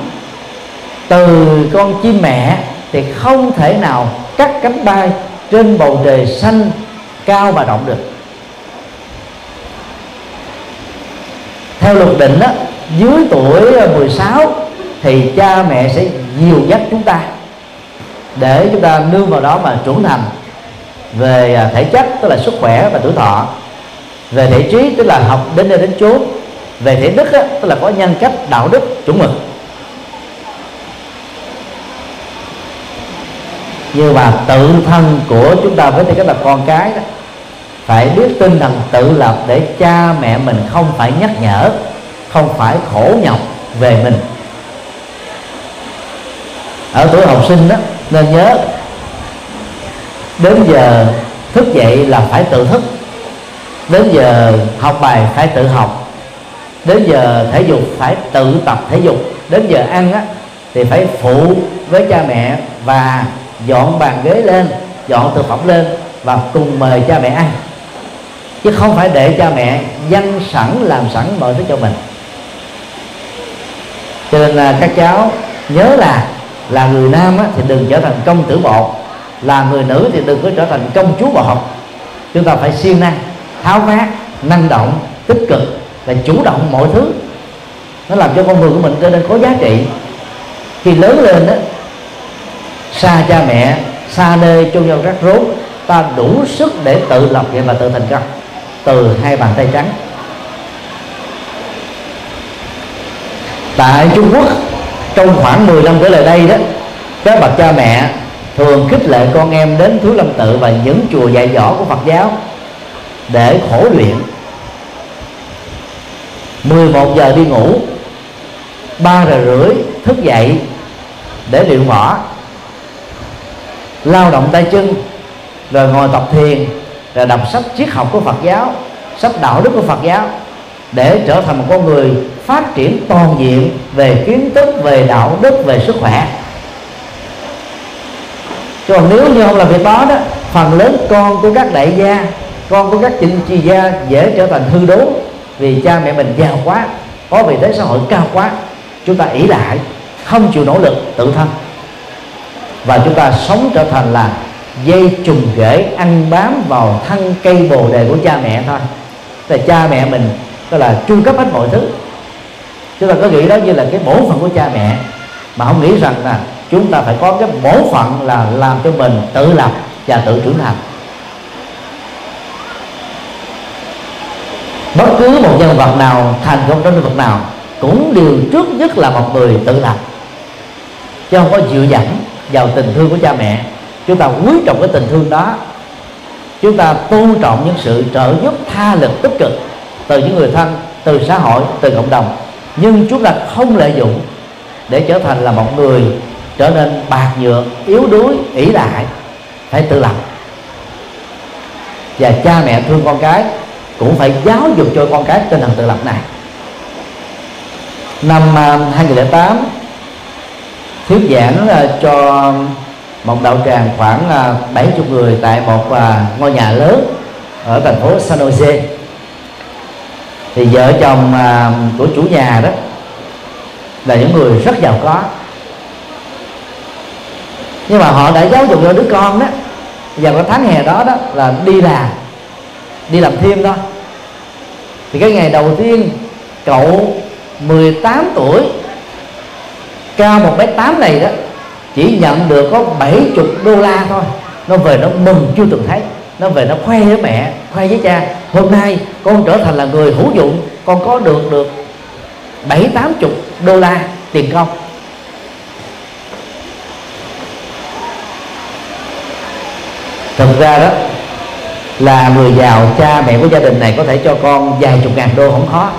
từ con chim mẹ thì không thể nào cắt cánh bay trên bầu trời xanh cao và rộng được. Theo luật định đó, dưới tuổi mười sáu thì cha mẹ sẽ dìu dắt chúng ta để chúng ta nương vào đó mà trưởng thành về thể chất, tức là sức khỏe và tuổi thọ, về thể trí, tức là học đến nơi đến chốn, về thể đức, tức là có nhân cách đạo đức chuẩn mực. Nhưng mà tự thân của chúng ta với tư cách là con cái đó, phải biết tinh thần tự lập để cha mẹ mình không phải nhắc nhở, không phải khổ nhọc về mình. Ở tuổi học sinh đó nên nhớ, đến giờ thức dậy là phải tự thức, đến giờ học bài phải tự học, đến giờ thể dục phải tự tập thể dục, đến giờ ăn á, thì phải phụ với cha mẹ và dọn bàn ghế lên, dọn thực phẩm lên và cùng mời cha mẹ ăn, chứ không phải để cha mẹ dâng sẵn làm sẵn mọi thứ cho mình. Cho nên là các cháu nhớ là là người nam á, thì đừng trở thành công tử bộ, là người nữ thì đừng có trở thành công chúa bộ. Chúng ta phải siêng năng, tháo vát, năng động, tích cực và chủ động mọi thứ. Nó làm cho con người của mình trở nên có giá trị. Khi lớn lên đó, xa cha mẹ, xa nơi chôn nhau rắc rối, ta đủ sức để tự lập vậy mà tự thành công từ hai bàn tay trắng. Tại Trung Quốc, trong khoảng mười năm trở lại đây đó, các bậc cha mẹ thường khích lệ con em đến Thiếu Lâm Tự và những chùa dạy võ của Phật giáo để khổ luyện. Mười một giờ đi ngủ, ba giờ rưỡi thức dậy để luyện võ, lao động tay chân, rồi ngồi tập thiền, rồi đọc sách triết học của Phật giáo, sách đạo đức của Phật giáo, để trở thành một con người phát triển toàn diện về kiến thức, về đạo đức, về sức khỏe. Chứ còn nếu như không làm việc đó đó, phần lớn con của các đại gia, con của các chính trị gia dễ trở thành hư đốn, vì cha mẹ mình giàu quá, có vị thế xã hội cao quá, chúng ta ỷ lại, không chịu nỗ lực tự thân, và chúng ta sống trở thành là dây trùng rễ ăn bám vào thân cây bồ đề của cha mẹ thôi. Thì cha mẹ mình tức là chu cấp hết mọi thứ, chúng ta có nghĩ đó như là cái bổn phận của cha mẹ, mà không nghĩ rằng là chúng ta phải có cái bổn phận là làm cho mình tự lập và tự trưởng thành. Bất cứ một nhân vật nào thành công trong lĩnh vực nào cũng đều trước nhất là một người tự lập, chứ không có dựa dẫm vào tình thương của cha mẹ. Chúng ta quý trọng cái tình thương đó, chúng ta tôn trọng những sự trợ giúp tha lực tích cực từ những người thân, từ xã hội, từ cộng đồng, nhưng chúng ta không lợi dụng để trở thành là một người trở nên bạc nhược, yếu đuối, ỷ lại, phải tự lập. Và cha mẹ thương con cái cũng phải giáo dục cho con cái tinh thần tự lập này. Năm hai nghìn lẻ tám, thuyết giảng cho một đạo tràng khoảng bảy mươi người tại một ngôi nhà lớn ở thành phố San Jose. Thì vợ chồng của chủ nhà đó là những người rất giàu có, nhưng mà họ đã giáo dục cho đứa con đó vào cái tháng hè đó đó là đi làm, đi làm thêm thôi. Thì cái ngày đầu tiên cậu mười tám tuổi cao một mét tám này đó chỉ nhận được có bảy mươi đô la thôi. Nó về nó mừng chưa từng thấy, nó về nó khoe với mẹ, khoe với cha: hôm nay con trở thành là người hữu dụng, con có được được bảy tám mươi đô la tiền công. Thực ra đó là người giàu, cha mẹ của gia đình này có thể cho con vài chục ngàn đô không khó,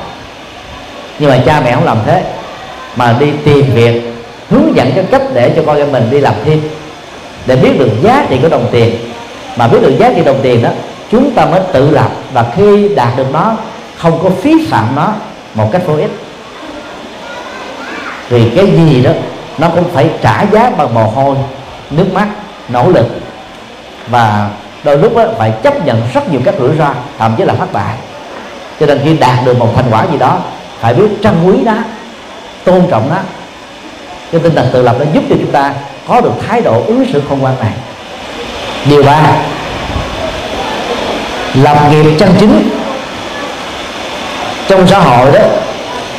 nhưng mà cha mẹ không làm thế mà đi tìm việc, hướng dẫn cái cách để cho con em mình đi làm thêm để biết được giá trị của đồng tiền. Mà biết được giá trị đồng tiền đó, chúng ta mới tự lập, và khi đạt được nó không có phí phạm nó một cách vô ích. Vì cái gì đó nó cũng phải trả giá bằng mồ hôi, nước mắt, nỗ lực, và đôi lúc phải chấp nhận rất nhiều các rủi ro, thậm chí là thất bại. Cho nên khi đạt được một thành quả gì đó, phải biết trân quý nó, tôn trọng nó. Cái tinh thần tự lập nó giúp cho chúng ta có được thái độ ứng xử khôn ngoan này. Điều ba, làm nghiệp chân chính. Trong xã hội đó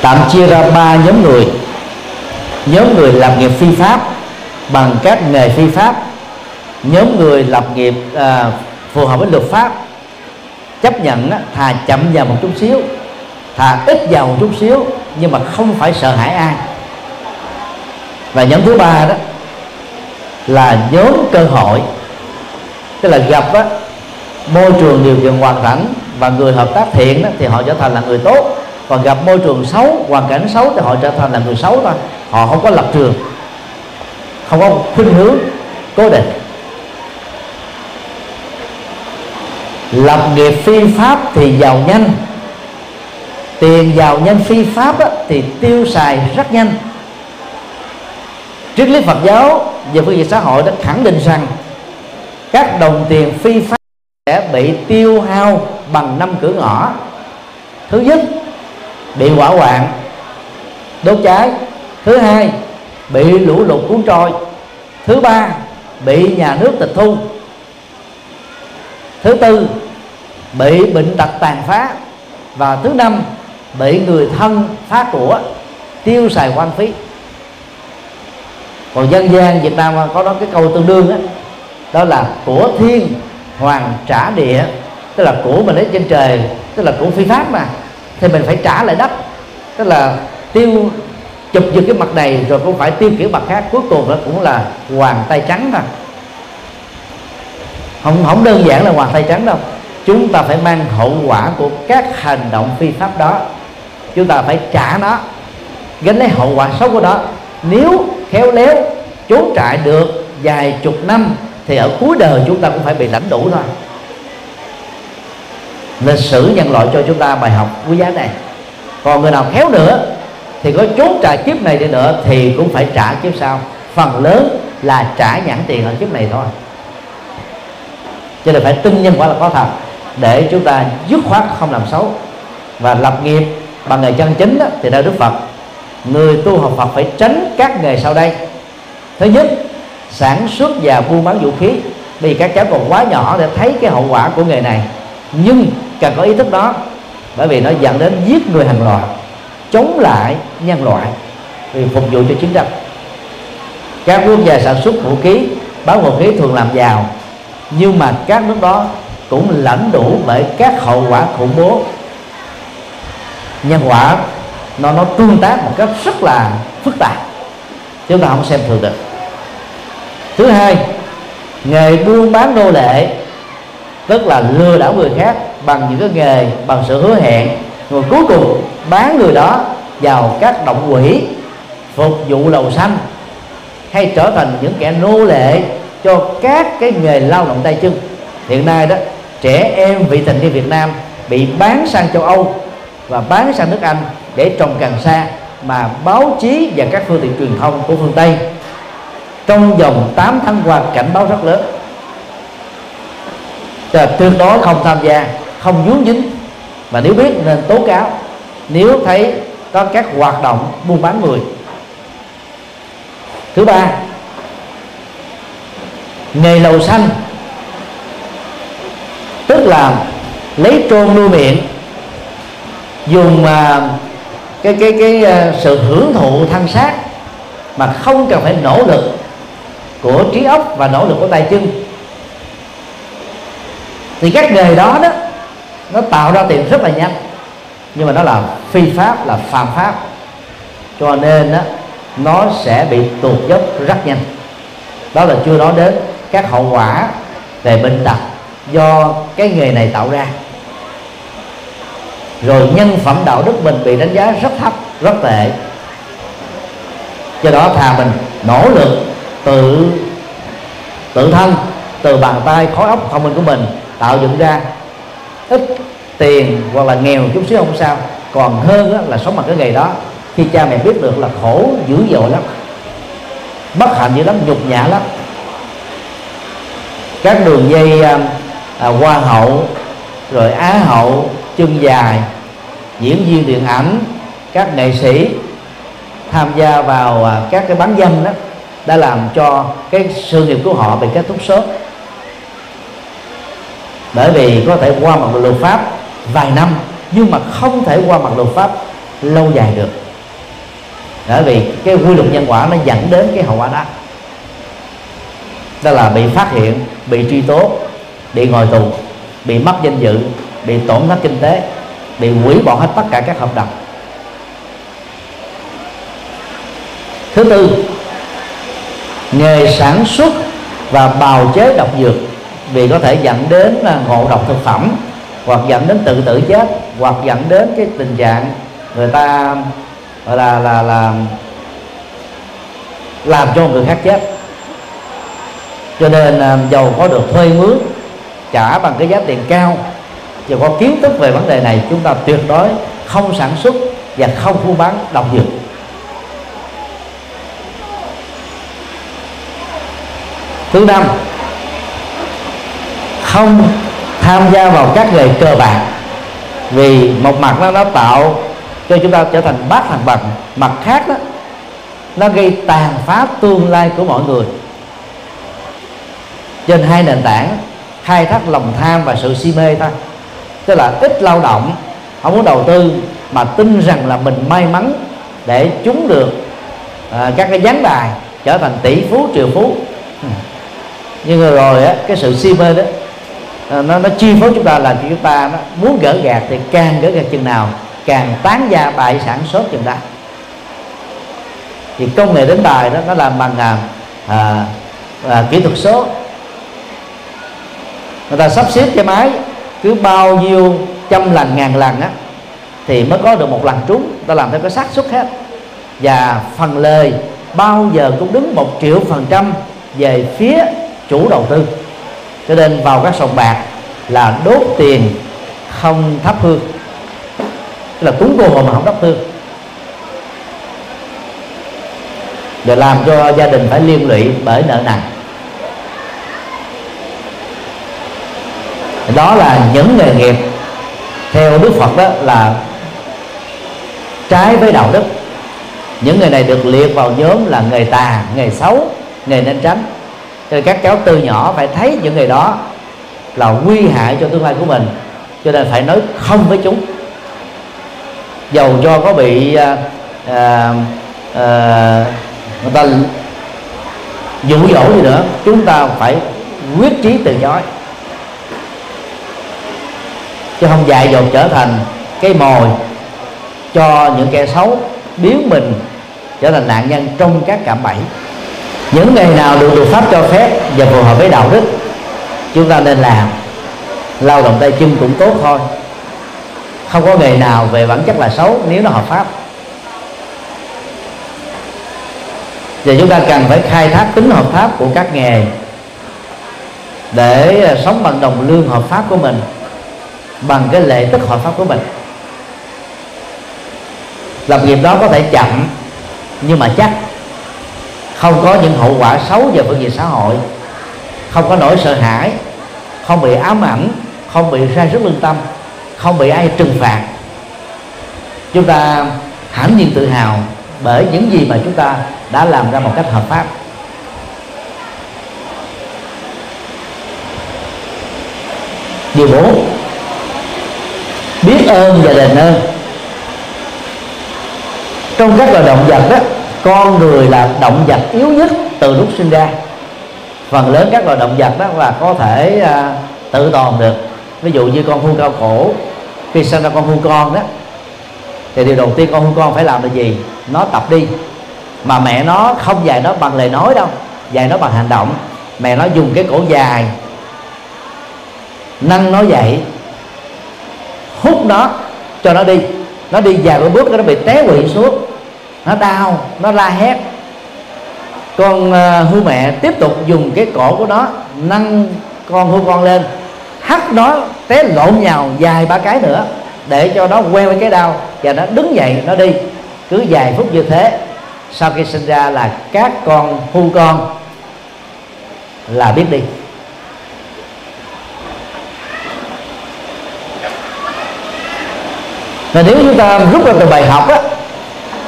tạm chia ra ba nhóm người: nhóm người làm nghiệp phi pháp bằng các nghề phi pháp, nhóm người lập nghiệp à, phù hợp với luật pháp, chấp nhận á, thà chậm vào một chút xíu, thà ít vào một chút xíu, nhưng mà không phải sợ hãi ai. Và nhóm thứ ba đó là nhóm cơ hội, tức là gặp á, môi trường điều kiện hoàn cảnh và người hợp tác thiện đó, thì họ trở thành là người tốt, còn gặp môi trường xấu, hoàn cảnh xấu thì họ trở thành là người xấu thôi. Họ không có lập trường, không có khuynh hướng cố định. Lập nghiệp phi pháp thì giàu nhanh, tiền giàu nhanh, phi pháp á, thì tiêu xài rất nhanh. Triết lý Phật giáo về phương diện xã hội đã khẳng định rằng các đồng tiền phi pháp sẽ bị tiêu hao bằng năm cửa ngõ. Thứ nhất, bị hỏa hoạn đốt cháy. Thứ hai, bị lũ lụt cuốn trôi. Thứ ba, bị nhà nước tịch thu. Thứ tư, bị bệnh tật tàn phá. Và thứ năm, bị người thân phá của, tiêu xài hoang phí. Còn dân gian Việt Nam có đó cái câu tương đương đó, đó là của thiên hoàng trả địa, tức là của mình lấy trên trời, tức là của phi pháp mà, thì mình phải trả lại đất, tức là tiêu chụp giật cái mặt này rồi cũng phải tiêu kiểu mặt khác, cuối cùng nó cũng là hoàng tay trắng thôi. Không, không đơn giản là hoàng tay trắng đâu, chúng ta phải mang hậu quả của các hành động phi pháp đó, chúng ta phải trả nó, gánh lấy hậu quả xấu của đó. Nếu khéo léo trốn trại được vài chục năm thì ở cuối đời chúng ta cũng phải bị lãnh đủ thôi. Lịch sử nhân loại cho chúng ta bài học quý giá này. Còn người nào khéo nữa thì có chốt trả kiếp này đi nữa thì cũng phải trả kiếp sau. Phần lớn là trả nhãn tiền ở kiếp này thôi. Cho nên phải tin nhân quả là có thật, để chúng ta dứt khoát không làm xấu và lập nghiệp bằng nghề chân chính đó, thì theo Đức Phật, người tu học Phật phải tránh các nghề sau đây. Thứ nhất, sản xuất và buôn bán vũ khí, vì các cháu còn quá nhỏ để thấy cái hậu quả của nghề này, nhưng cần có ý thức đó, bởi vì nó dẫn đến giết người hàng loạt, chống lại nhân loại vì phục vụ cho chiến tranh. Các quốc gia sản xuất vũ khí, bán vũ khí thường làm giàu, nhưng mà các nước đó cũng lãnh đủ bởi các hậu quả khủng bố. Nhân quả nó nó tương tác một cách rất là phức tạp, chúng ta không xem thường được. Thứ hai, nghề buôn bán nô lệ, tức là lừa đảo người khác bằng những cái nghề, bằng sự hứa hẹn, rồi cuối cùng bán người đó vào các động quỷ phục vụ lầu xanh, hay trở thành những kẻ nô lệ cho các cái nghề lao động tay chân. Hiện nay đó, trẻ em vị thành niên Việt Nam bị bán sang châu Âu và bán sang nước Anh để trồng cần sa, mà báo chí và các phương tiện truyền thông của phương Tây trong vòng tám tháng qua cảnh báo rất lớn. Tuyệt đối không tham gia, không vướng dính, và nếu biết nên tố cáo nếu thấy có các hoạt động buôn bán người. Thứ ba, nghề lầu xanh, tức là lấy trôn nuôi miệng, dùng uh, cái cái cái uh, sự hưởng thụ thân xác mà không cần phải nỗ lực của trí óc và nỗ lực của tay chân. Thì các nghề đó đó nó tạo ra tiền rất là nhanh, nhưng mà nó là phi pháp, là phạm pháp, cho nên đó, nó sẽ bị tuột dốc rất nhanh. Đó là chưa nói đến các hậu quả về bệnh tật do cái nghề này tạo ra. Rồi nhân phẩm đạo đức mình bị đánh giá rất thấp, rất tệ. Do đó thà mình nỗ lực tự tự thân từ bàn tay khối óc thông minh của mình tạo dựng ra ít tiền hoặc là nghèo chút xíu không sao, còn hơn là sống bằng cái nghề đó khi cha mẹ biết được là khổ dữ dội lắm, bất hạnh dữ lắm, nhục nhã lắm. Các đường dây à, hoa hậu, rồi á hậu, chân dài, diễn viên điện ảnh, các nghệ sĩ tham gia vào à, các cái bán dâm đó đã làm cho cái sự nghiệp của họ bị kết thúc sớm, bởi vì có thể qua mặt luật pháp vài năm nhưng mà không thể qua mặt luật pháp lâu dài được, bởi vì cái quy luật nhân quả nó dẫn đến cái hậu quả đó. Đó là bị phát hiện, bị truy tố, bị ngồi tù, bị mất danh dự, bị tổn thất kinh tế, bị hủy bỏ hết tất cả các hợp đồng. Thứ tư, nghề sản xuất và bào chế độc dược, vì có thể dẫn đến ngộ độc thực phẩm, hoặc dẫn đến tự tử chết, hoặc dẫn đến cái tình trạng người ta gọi là là là làm cho người khác chết. Cho nên dầu có được thuê mướn trả bằng cái giá tiền cao, dầu có kiến thức về vấn đề này, chúng ta tuyệt đối không sản xuất và không buôn bán độc dược. Thứ năm, không tham gia vào các nghề cờ bạc, vì một mặt nó, nó tạo cho chúng ta trở thành bát thằng bằng, mặt khác đó nó gây tàn phá tương lai của mọi người. Trên hai nền tảng khai thác lòng tham và sự si mê thôi, tức là ít lao động, không muốn đầu tư mà tin rằng là mình may mắn để trúng được à, các cái ván bài trở thành tỷ phú, triệu phú. Nhưng rồi á, cái sự si mê đó nó nó chi phối chúng ta, làm cho chúng ta nó muốn gỡ gạt thì càng gỡ gạt chừng nào, càng tán gia bại sản sốt chừng đó. Thì công nghệ đánh bài đó nó làm bằng à, à, à, kỹ thuật số. Người ta sắp xếp cái máy cứ bao nhiêu trăm lần, ngàn lần á thì mới có được một lần trúng, ta làm theo cái xác suất hết, và phần lời bao giờ cũng đứng một triệu phần trăm về phía chủ đầu tư, cho nên vào các sòng bạc là đốt tiền không thắp hương, tức là cúng cô mà không thắp hương, để làm cho gia đình phải liên lụy bởi nợ nần. Đó là những nghề nghiệp theo Đức Phật đó là trái với đạo đức. Những nghề này được liệt vào nhóm là nghề tà, nghề xấu, nghề nên tránh. Cho nên các cháu từ nhỏ phải thấy những nghề đó là nguy hại cho tương lai của mình, cho nên phải nói không với chúng. Dầu cho có bị à, à, à, người ta dụ dỗ gì nữa, chúng ta phải quyết chí từ chối, chứ không dại dột trở thành cái mồi cho những kẻ xấu, biến mình trở thành nạn nhân trong các cạm bẫy. Những ngày nào được luật pháp cho phép và phù hợp với đạo đức, chúng ta nên làm. Lao động tay chân cũng tốt thôi, không có nghề nào về bản chất là xấu nếu nó hợp pháp. Và chúng ta cần phải khai thác tính hợp pháp của các nghề để sống bằng đồng lương hợp pháp của mình, bằng cái lệ tức hợp pháp của mình. Làm nghiệp đó có thể chậm nhưng mà chắc, không có những hậu quả xấu về phương diện xã hội, không có nỗi sợ hãi, không bị ám ảnh, không bị sa sút lương tâm, không bị ai trừng phạt. Chúng ta hãnh diện tự hào bởi những gì mà chúng ta đã làm ra một cách hợp pháp. Điều bốn, biết ơn và đền ơn. Trong các loài động vật đó, con người là động vật yếu nhất từ lúc sinh ra. Phần lớn các loài động vật đó là có thể à, tự tồn được. Ví dụ như con hươu cao cổ, khi sinh ra con hươu con đó, thì điều đầu tiên con hươu con phải làm là gì? Nó tập đi, mà mẹ nó không dạy nó bằng lời nói đâu, dạy nó bằng hành động. Mẹ nó dùng cái cổ dài nâng nó dậy, hút nó cho nó đi. Nó đi vài bước nó bị té quỵ xuống, nó đau, nó la hét. Con hươu mẹ tiếp tục dùng cái cổ của nó nâng con hươu con lên, hắt nó té lộn nhào vài ba cái nữa để cho nó quen với cái đau, và nó đứng dậy nó đi. Cứ vài phút như thế, sau khi sinh ra là các con hươu con là biết đi. Và nếu chúng ta rút ra từ bài học á,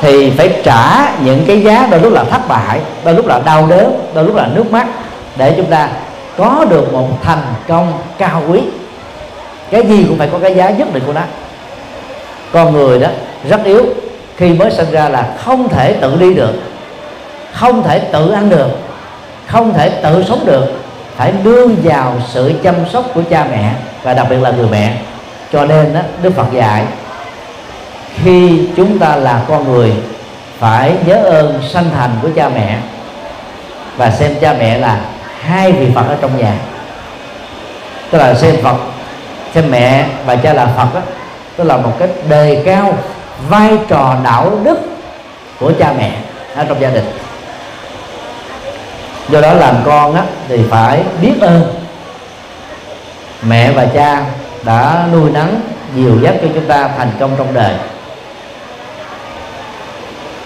thì phải trả những cái giá, đôi lúc là thất bại, đôi lúc là đau đớn, đôi lúc là nước mắt, để chúng ta có được một thành công cao quý. Cái gì cũng phải có cái giá nhất định của nó. Con người đó rất yếu, khi mới sinh ra là không thể tự đi được, không thể tự ăn được, không thể tự sống được, phải nương vào sự chăm sóc của cha mẹ, và đặc biệt là người mẹ. Cho nên đó, Đức Phật dạy khi chúng ta là con người phải nhớ ơn sanh thành của cha mẹ, và xem cha mẹ là hai vị Phật ở trong nhà. Tức là xem Phật, xem mẹ và cha là Phật đó, tức là một cái đề cao vai trò đạo đức của cha mẹ ở trong gia đình. Do đó làm con đó, thì phải biết ơn mẹ và cha đã nuôi nấng, dìu dắt cho chúng ta thành công trong đời.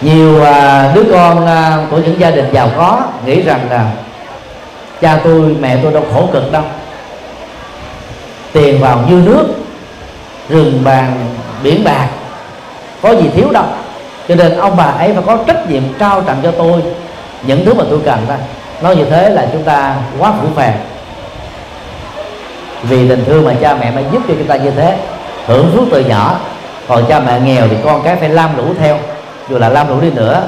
Nhiều à, đứa con à, của những gia đình giàu có nghĩ rằng là cha tôi, mẹ tôi đâu khổ cực đâu, tiền vào như nước, rừng bàn, biển bạc, có gì thiếu đâu, cho nên ông bà ấy phải có trách nhiệm trao tặng cho tôi những thứ mà tôi cần ra. Nói như thế là chúng ta quá phũ phàng. Vì tình thương mà cha mẹ mới giúp cho chúng ta như thế, hưởng phước từ nhỏ. Còn cha mẹ nghèo thì con cái phải lam lũ theo. Dù là lam lũ đi nữa,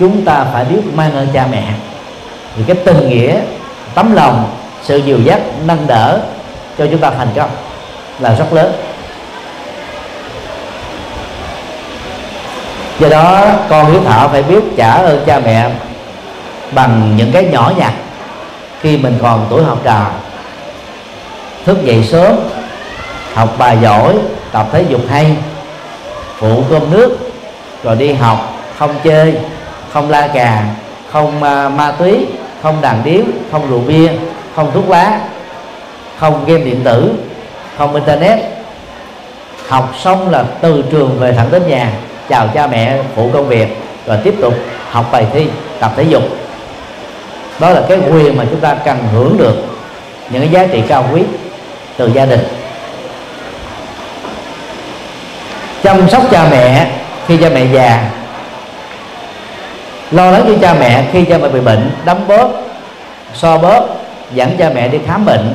chúng ta phải biết mang ơn cha mẹ, vì cái tình nghĩa, tấm lòng, sự dìu dắt, nâng đỡ cho chúng ta thành công là rất lớn. Do đó con hiếu thảo phải biết trả ơn cha mẹ bằng những cái nhỏ nhặt. Khi mình còn tuổi học trò, thức dậy sớm, học bài giỏi, tập thể dục hay, phụ cơm nước, rồi đi học, không chơi, không la cà, không ma túy, không đàn điếu, không rượu bia, không thuốc lá, không game điện tử, không internet. Học xong là từ trường về thẳng đến nhà, chào cha mẹ, phụ công việc, rồi tiếp tục học bài thi, tập thể dục. Đó là cái quyền mà chúng ta cần hưởng được những cái giá trị cao quý từ gia đình. Chăm sóc cha mẹ khi cha mẹ già, lo lắng cho cha mẹ khi cha mẹ bị bệnh, đấm bóp, so bóp, dẫn cha mẹ đi khám bệnh,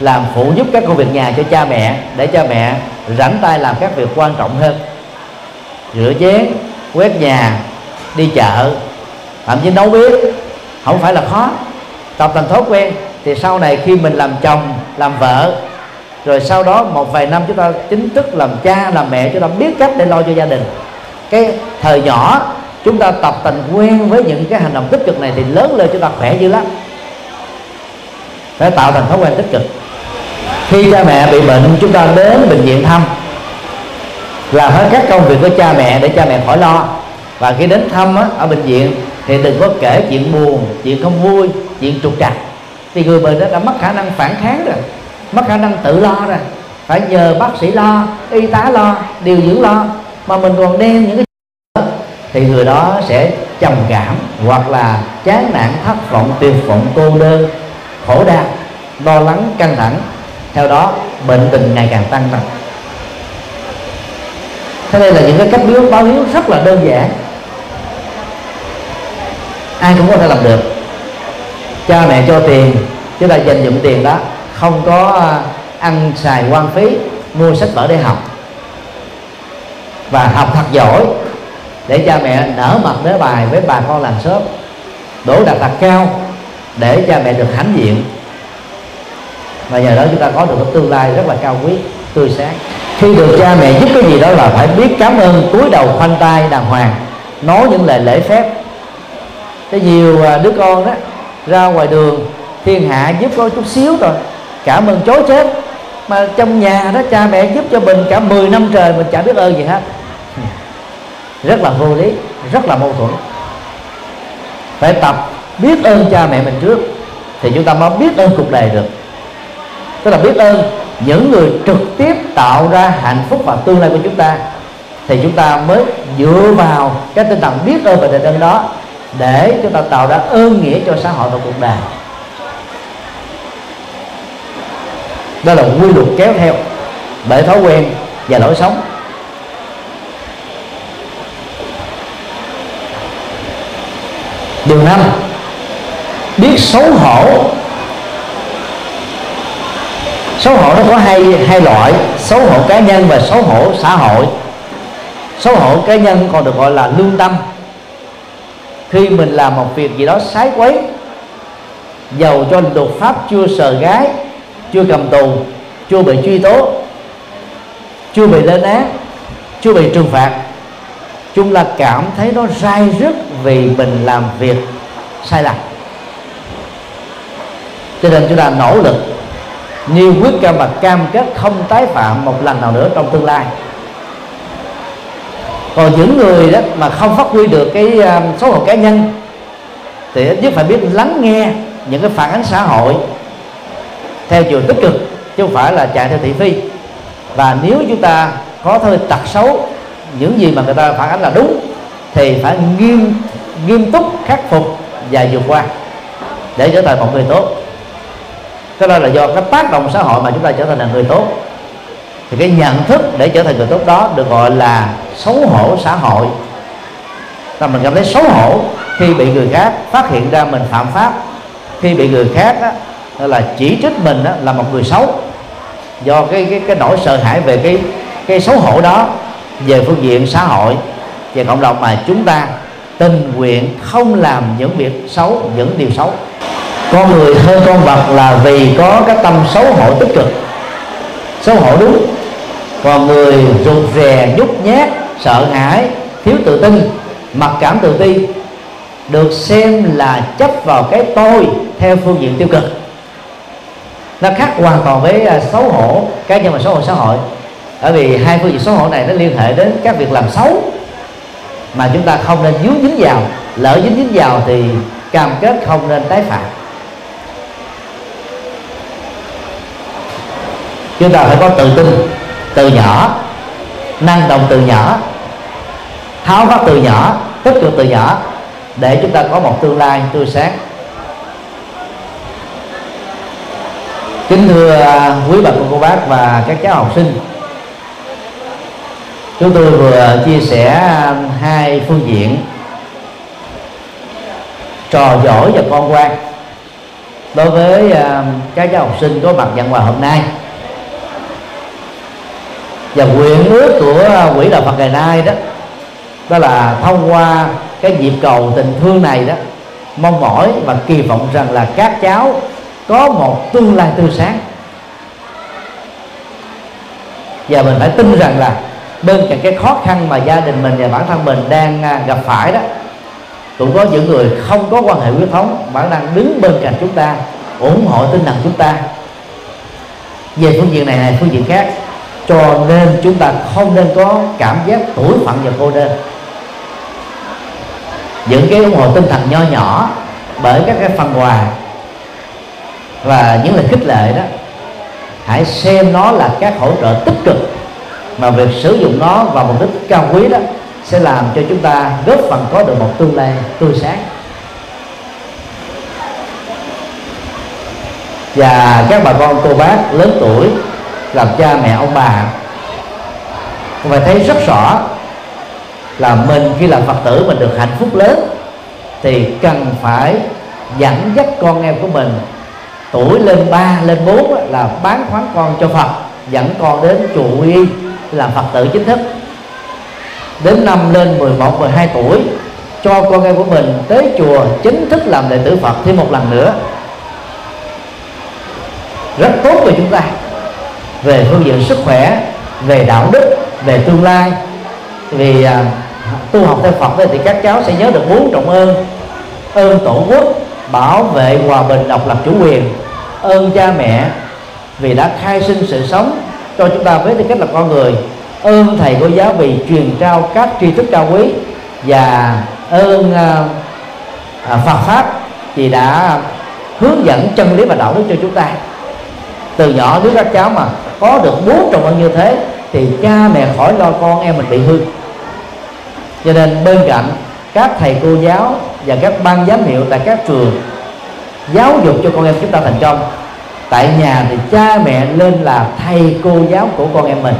làm phụ giúp các công việc nhà cho cha mẹ, để cha mẹ rảnh tay làm các việc quan trọng hơn: rửa chén, quét nhà, đi chợ, thậm chí nấu bếp. Không phải là khó, tập thành thói quen thì sau này khi mình làm chồng, làm vợ, rồi sau đó một vài năm chúng ta chính thức làm cha, làm mẹ, chúng ta biết cách để lo cho gia đình. Cái thời nhỏ chúng ta tập thành quen với những cái hành động tích cực này thì lớn lên chúng ta khỏe dữ lắm. Phải tạo thành thói quen tích cực. Khi cha mẹ bị bệnh, chúng ta đến bệnh viện thăm, làm hết các công việc của cha mẹ để cha mẹ khỏi lo. Và khi đến thăm á, ở bệnh viện thì đừng có kể chuyện buồn, chuyện không vui, chuyện trục trặc, thì người bệnh đó đã mất khả năng phản kháng rồi, mất khả năng tự lo rồi, phải nhờ bác sĩ lo, y tá lo, điều dưỡng lo, mà mình còn đem những cái đó, thì người đó sẽ trầm cảm hoặc là chán nản, thất vọng, tuyệt vọng, cô đơn, khổ đau, lo lắng, căng thẳng. Theo đó bệnh tình ngày càng tăng nặng. Thế đây là những cái cách biếu báo hiếu rất là đơn giản, ai cũng có thể làm được. Cha mẹ cho tiền, chúng ta dành dụng tiền đó không có ăn xài hoang phí, mua sách vở để học, và học thật giỏi để cha mẹ nở mặt nở bài với bà con làng xóm, đỗ đạt thật cao để cha mẹ được hãnh diện, và nhờ đó chúng ta có được một tương lai rất là cao quý, tươi sáng. Khi được cha mẹ giúp cái gì đó là phải biết cảm ơn, cúi đầu khoanh tay đàng hoàng, nói những lời lễ phép. Cái nhiều đứa con đó ra ngoài đường thiên hạ giúp có chút xíu rồi cảm ơn chối chết, mà trong nhà đó cha mẹ giúp cho mình cả mười năm trời mình chả biết ơn gì hết. Rất là vô lý, rất là mâu thuẫn. Phải tập biết ơn cha mẹ mình trước thì chúng ta mới biết ơn cuộc đời được, tức là biết ơn những người trực tiếp tạo ra hạnh phúc và tương lai của chúng ta, thì chúng ta mới dựa vào cái tinh thần biết ơn và đền ơn đó để chúng ta tạo ra ơn nghĩa cho xã hội và cuộc đời. Đó là quy luật kéo theo bởi thói quen và lối sống. Điều năm, biết xấu hổ. Xấu hổ nó có hai hai loại: xấu hổ cá nhân và xấu hổ xã hội. Xấu hổ cá nhân còn được gọi là lương tâm. Khi mình làm một việc gì đó sái quấy, dầu cho luật pháp chưa sờ gái, chưa cầm tù, chưa bị truy tố, chưa bị lên án, chưa bị trừng phạt, chúng là cảm thấy nó rai rứt vì mình làm việc sai lầm. Cho nên chúng ta nỗ lực như quyết cam và cam kết không tái phạm một lần nào nữa trong tương lai. Còn những người đó mà không phát huy được cái xấu hổ cá nhân thì ít nhất phải biết lắng nghe những cái phản ánh xã hội theo chiều tích cực, chứ không phải là chạy theo thị phi. Và nếu chúng ta có hơi tật xấu, những gì mà người ta phản ánh là đúng thì phải nghiêm nghiêm túc khắc phục và vượt qua để trở thành một người tốt. Cái đó là do cái tác động xã hội mà chúng ta trở thành là người tốt. Thì cái nhận thức để trở thành người tốt đó được gọi là xấu hổ xã hội. Là mình cảm thấy xấu hổ khi bị người khác phát hiện ra mình phạm pháp, khi bị người khác á, là chỉ trích mình á, là một người xấu. Do cái cái cái nỗi sợ hãi về cái cái xấu hổ đó, về phương diện xã hội, về cộng đồng mà chúng ta tình nguyện không làm những việc xấu, những điều xấu. Con người hơn con vật là vì có cái tâm xấu hổ tích cực, xấu hổ đúng. Còn người rụt rè, nhút nhát, sợ hãi, thiếu tự tin, mặc cảm tự ti được xem là chấp vào cái tôi theo phương diện tiêu cực. Nó khác hoàn toàn với xấu hổ cá nhân và xấu hổ xã hội, bởi vì hai phương diện xấu hổ này nó liên hệ đến các việc làm xấu mà chúng ta không nên dính dính vào. Lỡ dính dính vào thì cam kết không nên tái phạm. Chúng ta phải có tự tin từ nhỏ, năng động từ nhỏ, tháo vát từ nhỏ, tích cực từ nhỏ, để chúng ta có một tương lai tươi sáng. Kính thưa quý bà cô bác và các cháu học sinh, chúng tôi vừa chia sẻ hai phương diện trò giỏi và con ngoan đối với các cháu học sinh có mặt dạng hòa hôm nay. Và nguyện ước của Quỹ Đạo Phật ngày nay đó, đó là thông qua cái nhịp cầu tình thương này đó, mong mỏi và kỳ vọng rằng là các cháu có một tương lai tươi sáng. Và mình phải tin rằng là bên cạnh cái khó khăn mà gia đình mình và bản thân mình đang gặp phải đó, cũng có những người không có quan hệ huyết thống mà đang đứng bên cạnh chúng ta, ủng hộ tinh thần chúng ta về phương diện này này phương diện khác. Cho nên chúng ta không nên có cảm giác tủi phận và cô đơn. Những cái ủng hộ tinh thần nho nhỏ bởi các cái phần quà và những lời khích lệ đó, hãy xem nó là các hỗ trợ tích cực, mà việc sử dụng nó vào mục đích cao quý đó sẽ làm cho chúng ta góp phần có được một tương lai tươi sáng. Và các bà con cô bác lớn tuổi làm cha mẹ ông bà cũng phải thấy rất rõ là mình khi làm Phật tử mình được hạnh phúc lớn, thì cần phải dẫn dắt con em của mình tuổi lên ba, lên bốn là bán khoán con cho Phật, dẫn con đến chùa quy y làm Phật tử chính thức. Đến năm lên mười một, mười hai tuổi cho con em của mình tới chùa chính thức làm đệ tử Phật thêm một lần nữa, rất tốt về chúng ta, về phương diện sức khỏe, về đạo đức, về tương lai. Vì à, tu học theo Phật thì các cháu sẽ nhớ được bốn trọng ơn: ơn tổ quốc bảo vệ hòa bình độc lập chủ quyền, ơn cha mẹ vì đã khai sinh sự sống cho chúng ta với tư cách là con người, ơn thầy cô giáo vì truyền trao các tri thức cao quý, và ơn à, à, Phật pháp vì đã hướng dẫn chân lý và đạo đức cho chúng ta. Từ nhỏ đứa các cháu mà có được bốn trọng ơn như thế thì cha mẹ khỏi lo con em mình bị hư. Cho nên bên cạnh các thầy cô giáo và các ban giám hiệu tại các trường giáo dục cho con em chúng ta thành công, tại nhà thì cha mẹ lên là thầy cô giáo của con em mình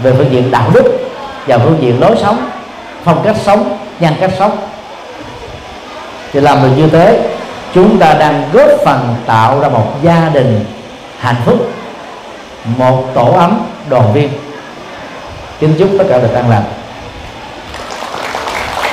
về phương diện đạo đức và phương diện lối sống, phong cách sống, nhân cách sống. Thì làm được như thế, chúng ta đang góp phần tạo ra một gia đình hạnh phúc, một tổ ấm đoàn viên. Kính chúc tất cả được an lành.